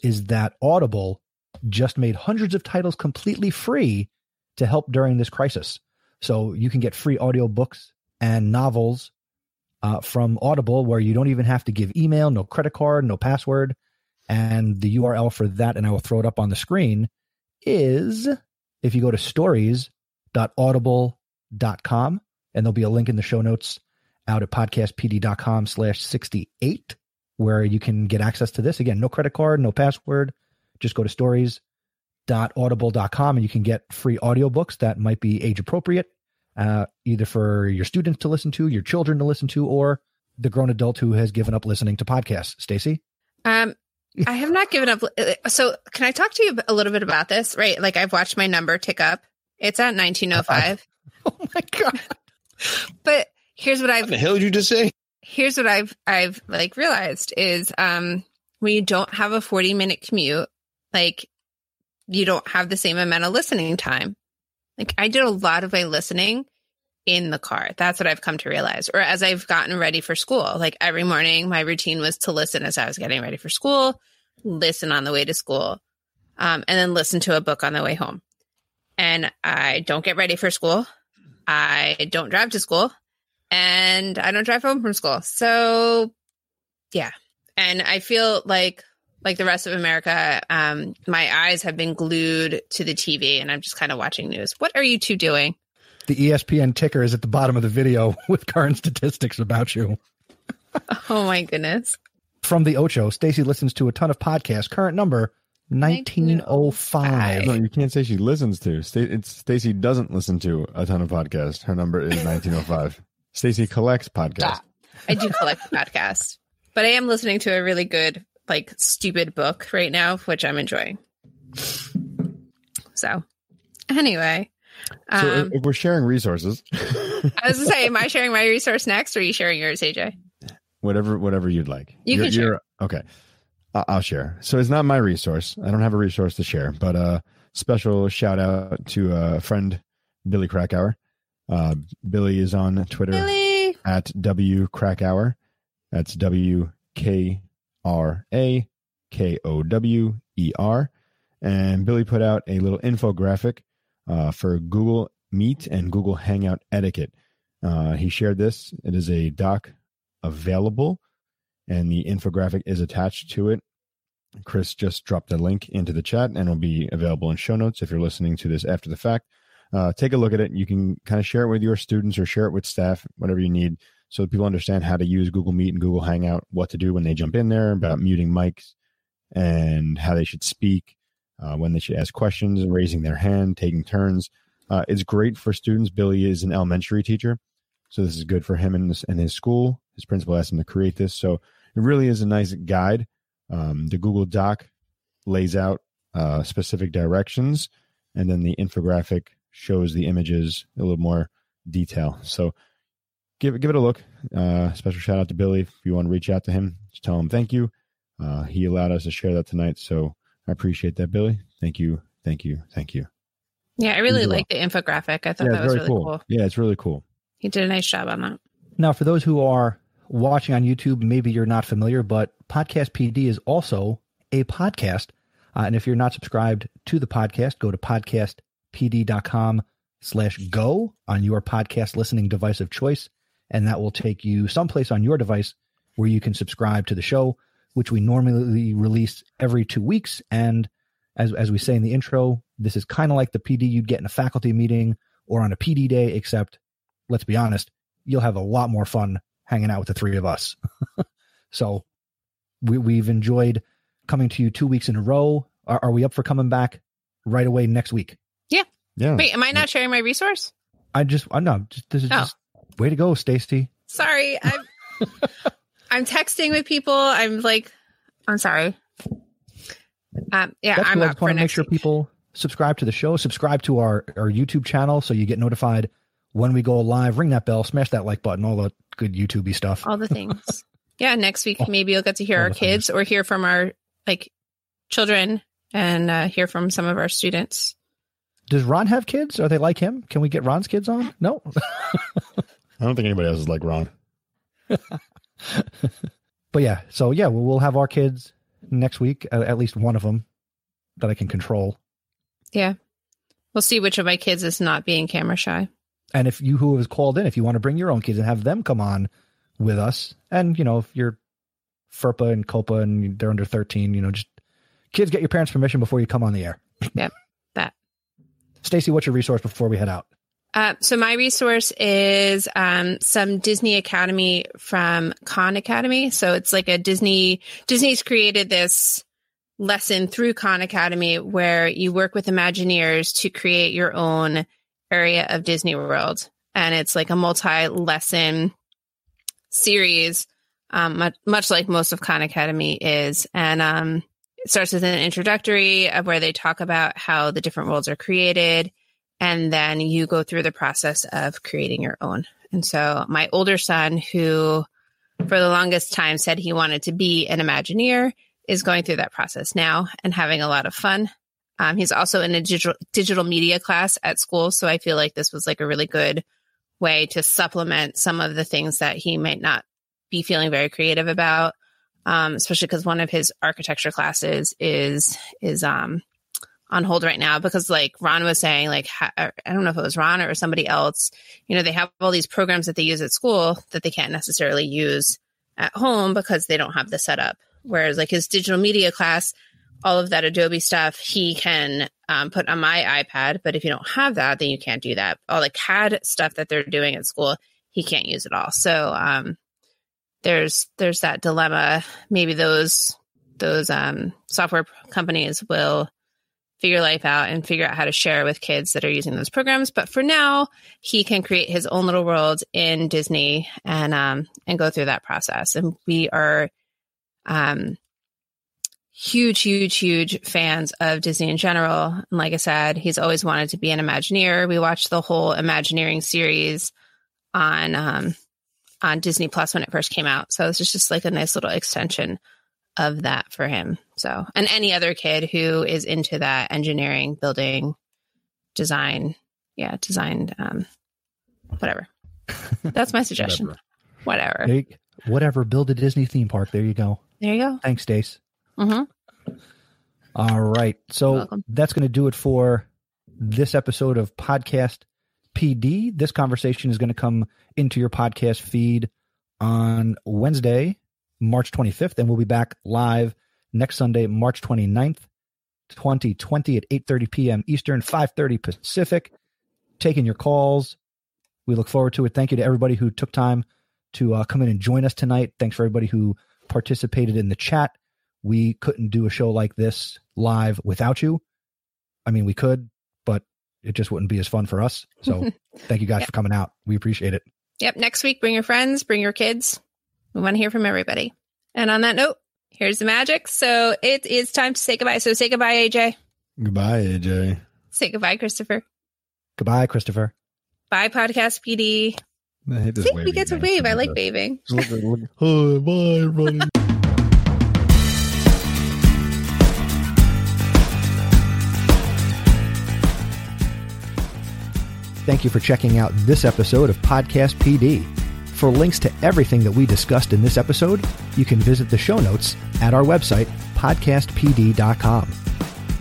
is that Audible just made hundreds of titles completely free to help during this crisis. So you can get free audiobooks and novels from Audible, where you don't even have to give email, no credit card, no password. And the URL for that, and I will throw it up on the screen, is if you go to stories.audible.com, and there'll be a link in the show notes out at podcastpd.com/68, where you can get access to this. Again, no credit card, no password. Just go to stories.audible.com, and you can get free audiobooks that might be age appropriate, either for your students to listen to, your children to listen to, or the grown adult who has given up listening to podcasts. Stacey? I have not given up. So can I talk to you a little bit about this? Right. Like, I've watched my number tick up. It's at 1905. Oh my God. But here's what I've, what the hell did you just say? Here's what I've like realized is, when you don't have a 40-minute commute, like, you don't have the same amount of listening time. Like, I did a lot of my listening in the car. That's what I've come to realize. Or as I've gotten ready for school, like every morning, my routine was to listen as I was getting ready for school, listen on the way to school, and then listen to a book on the way home. And I don't get ready for school. I don't drive to school, and I don't drive home from school. So yeah. And I feel like the rest of America, my eyes have been glued to the TV, and I'm just kind of watching news. What are you two doing? The ESPN ticker is at the bottom of the video with current statistics about you. Oh, my goodness. From the Ocho, Stacey listens to a ton of podcasts. Current number, 1905. No, you can't say she listens to. Stacey doesn't listen to a ton of podcasts. Her number is 1905. Stacey collects podcasts. I do collect podcasts. But I am listening to a really good, like, stupid book right now, which I'm enjoying. So, anyway. So if we're sharing resources, I was going to say, am I sharing my resource next, or are you sharing yours, AJ? Whatever you'd like. You can share. Okay, I'll share. So it's not my resource. I don't have a resource to share, but a special shout out to a friend, Billy Krakower. Billy is on Twitter at W Krakower. That's WKRAKOWER. And Billy put out a little infographic for Google Meet and Google Hangout etiquette. He shared this. It is a doc available, and the infographic is attached to it. Chris just dropped a link into the chat, and it'll be available in show notes if you're listening to this after the fact. Take a look at it. You can kind of share it with your students or share it with staff, whatever you need, so that people understand how to use Google Meet and Google Hangout, what to do when they jump in there, about muting mics and how they should speak, when they should ask questions and raising their hand, taking turns. It's great for students. Billy is an elementary teacher, so this is good for him and his school. His principal asked him to create this, so it really is a nice guide. The Google Doc lays out specific directions, and then the infographic shows the images in a little more detail. So give it a look. Special shout out to Billy. If you want to reach out to him, just tell him thank you. He allowed us to share that tonight, so I appreciate that, Billy. Thank you. Yeah, I really like the infographic. I thought that was really cool. Yeah, it's really cool. He did a nice job on that. Now, for those who are watching on YouTube, maybe you're not familiar, but Podcast PD is also a podcast. And if you're not subscribed to the podcast, go to podcastpd.com/go on your podcast listening device of choice. And that will take you someplace on your device where you can subscribe to the show, which we normally release every 2 weeks. And as we say in the intro, this is kind of like the PD you'd get in a faculty meeting or on a PD day, except, let's be honest, you'll have a lot more fun hanging out with the three of us. So we've enjoyed coming to you 2 weeks in a row. Are we up for coming back right away next week? Yeah. Wait, am I not sharing my resource? I'm not. This is just way to go, Stacey. Sorry. I'm texting with people. I'm like, I'm sorry. Yeah, that's I'm up for next make sure week. People subscribe to the show. Subscribe to our YouTube channel so you get notified when we go live. Ring that bell. Smash that like button. All the good YouTube-y stuff. All the things. Yeah, next week maybe you'll get to hear our kids things. Or hear from our like children and hear from some of our students. Does Ron have kids? Are they like him? Can we get Ron's kids on? No. I don't think anybody else is like Ron. But yeah, so yeah, we'll have our kids next week, at least one of them that I can control. Yeah. We'll see which of my kids is not being camera shy. And if you who has called in, if you want to bring your own kids and have them come on with us, and, you know, if you're FERPA and COPA and they're under 13, you know, just kids, get your parents' permission before you come on the air. Yep. That. Stacey, what's your resource before we head out? So my resource is some Disney Academy from Khan Academy. So it's like a Disney's created this lesson through Khan Academy where you work with Imagineers to create your own area of Disney World. And it's like a multi-lesson series, much like most of Khan Academy is. And it starts with an introductory of where they talk about how the different worlds are created. And then you go through the process of creating your own. And so my older son, who for the longest time said he wanted to be an Imagineer, is going through that process now and having a lot of fun. He's also in a digital media class at school. So I feel like this was like a really good way to supplement some of the things that he might not be feeling very creative about, especially because one of his architecture classes is on hold right now because like Ron was saying, like, I don't know if it was Ron or somebody else, you know, they have all these programs that they use at school that they can't necessarily use at home because they don't have the setup. Whereas like his digital media class, all of that Adobe stuff, he can put on my iPad. But if you don't have that, then you can't do that. All the CAD stuff that they're doing at school, he can't use it all. So there's that dilemma. Maybe those software companies will figure life out and figure out how to share with kids that are using those programs. But for now, he can create his own little world in Disney and go through that process. And we are huge fans of Disney in general. And like I said, he's always wanted to be an Imagineer. We watched the whole Imagineering series on Disney Plus when it first came out. So this is just like a nice little extension of that for him. So, and any other kid who is into that engineering, building, design, whatever. That's my suggestion. Whatever. Build a Disney theme park. There you go. Thanks, Stace. Mm-hmm. All right. So that's going to do it for this episode of Podcast PD. This conversation is going to come into your podcast feed on Wednesday, March 25th, and we'll be back live next Sunday, March 29th, 2020 at 8:30 p.m. Eastern, 5:30 Pacific, taking your calls. We look forward to it. Thank you to everybody who took time to come in and join us tonight. Thanks for everybody who participated in the chat. We couldn't do a show like this live without you. I mean, we could, but it just wouldn't be as fun for us. So thank you guys for coming out. We appreciate it. Yep. Next week, bring your friends, bring your kids. We want to hear from everybody. And on that note, here's the magic. So it is time to say goodbye. So say goodbye, AJ. Goodbye, AJ. Say goodbye, Christopher. Goodbye, Christopher. Bye, Podcast PD. I hate this. See, we get to wave. I like waving. Hi, bye, everybody. Thank you for checking out this episode of Podcast PD. For links to everything that we discussed in this episode, you can visit the show notes at our website, podcastpd.com.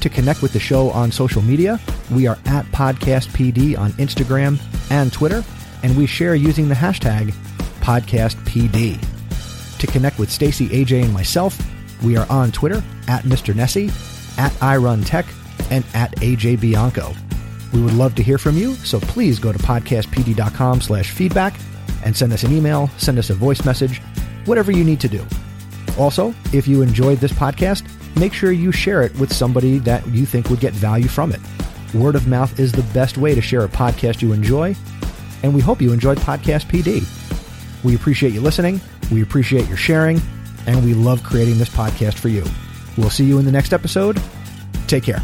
To connect with the show on social media, we are at PodcastPD on Instagram and Twitter, and we share using the hashtag PodcastPD. To connect with Stacey, AJ, and myself, we are on Twitter at Mr. Nesi, at iRunTech, and at AJ Bianco. We would love to hear from you, so please go to podcastpd.com/feedback and send us an email, send us a voice message, whatever you need to do. Also, if you enjoyed this podcast, make sure you share it with somebody that you think would get value from it. Word of mouth is the best way to share a podcast you enjoy, and we hope you enjoyed Podcast PD. We appreciate you listening, We appreciate your sharing, and we love creating this podcast for you. We'll see you in the next episode. Take care.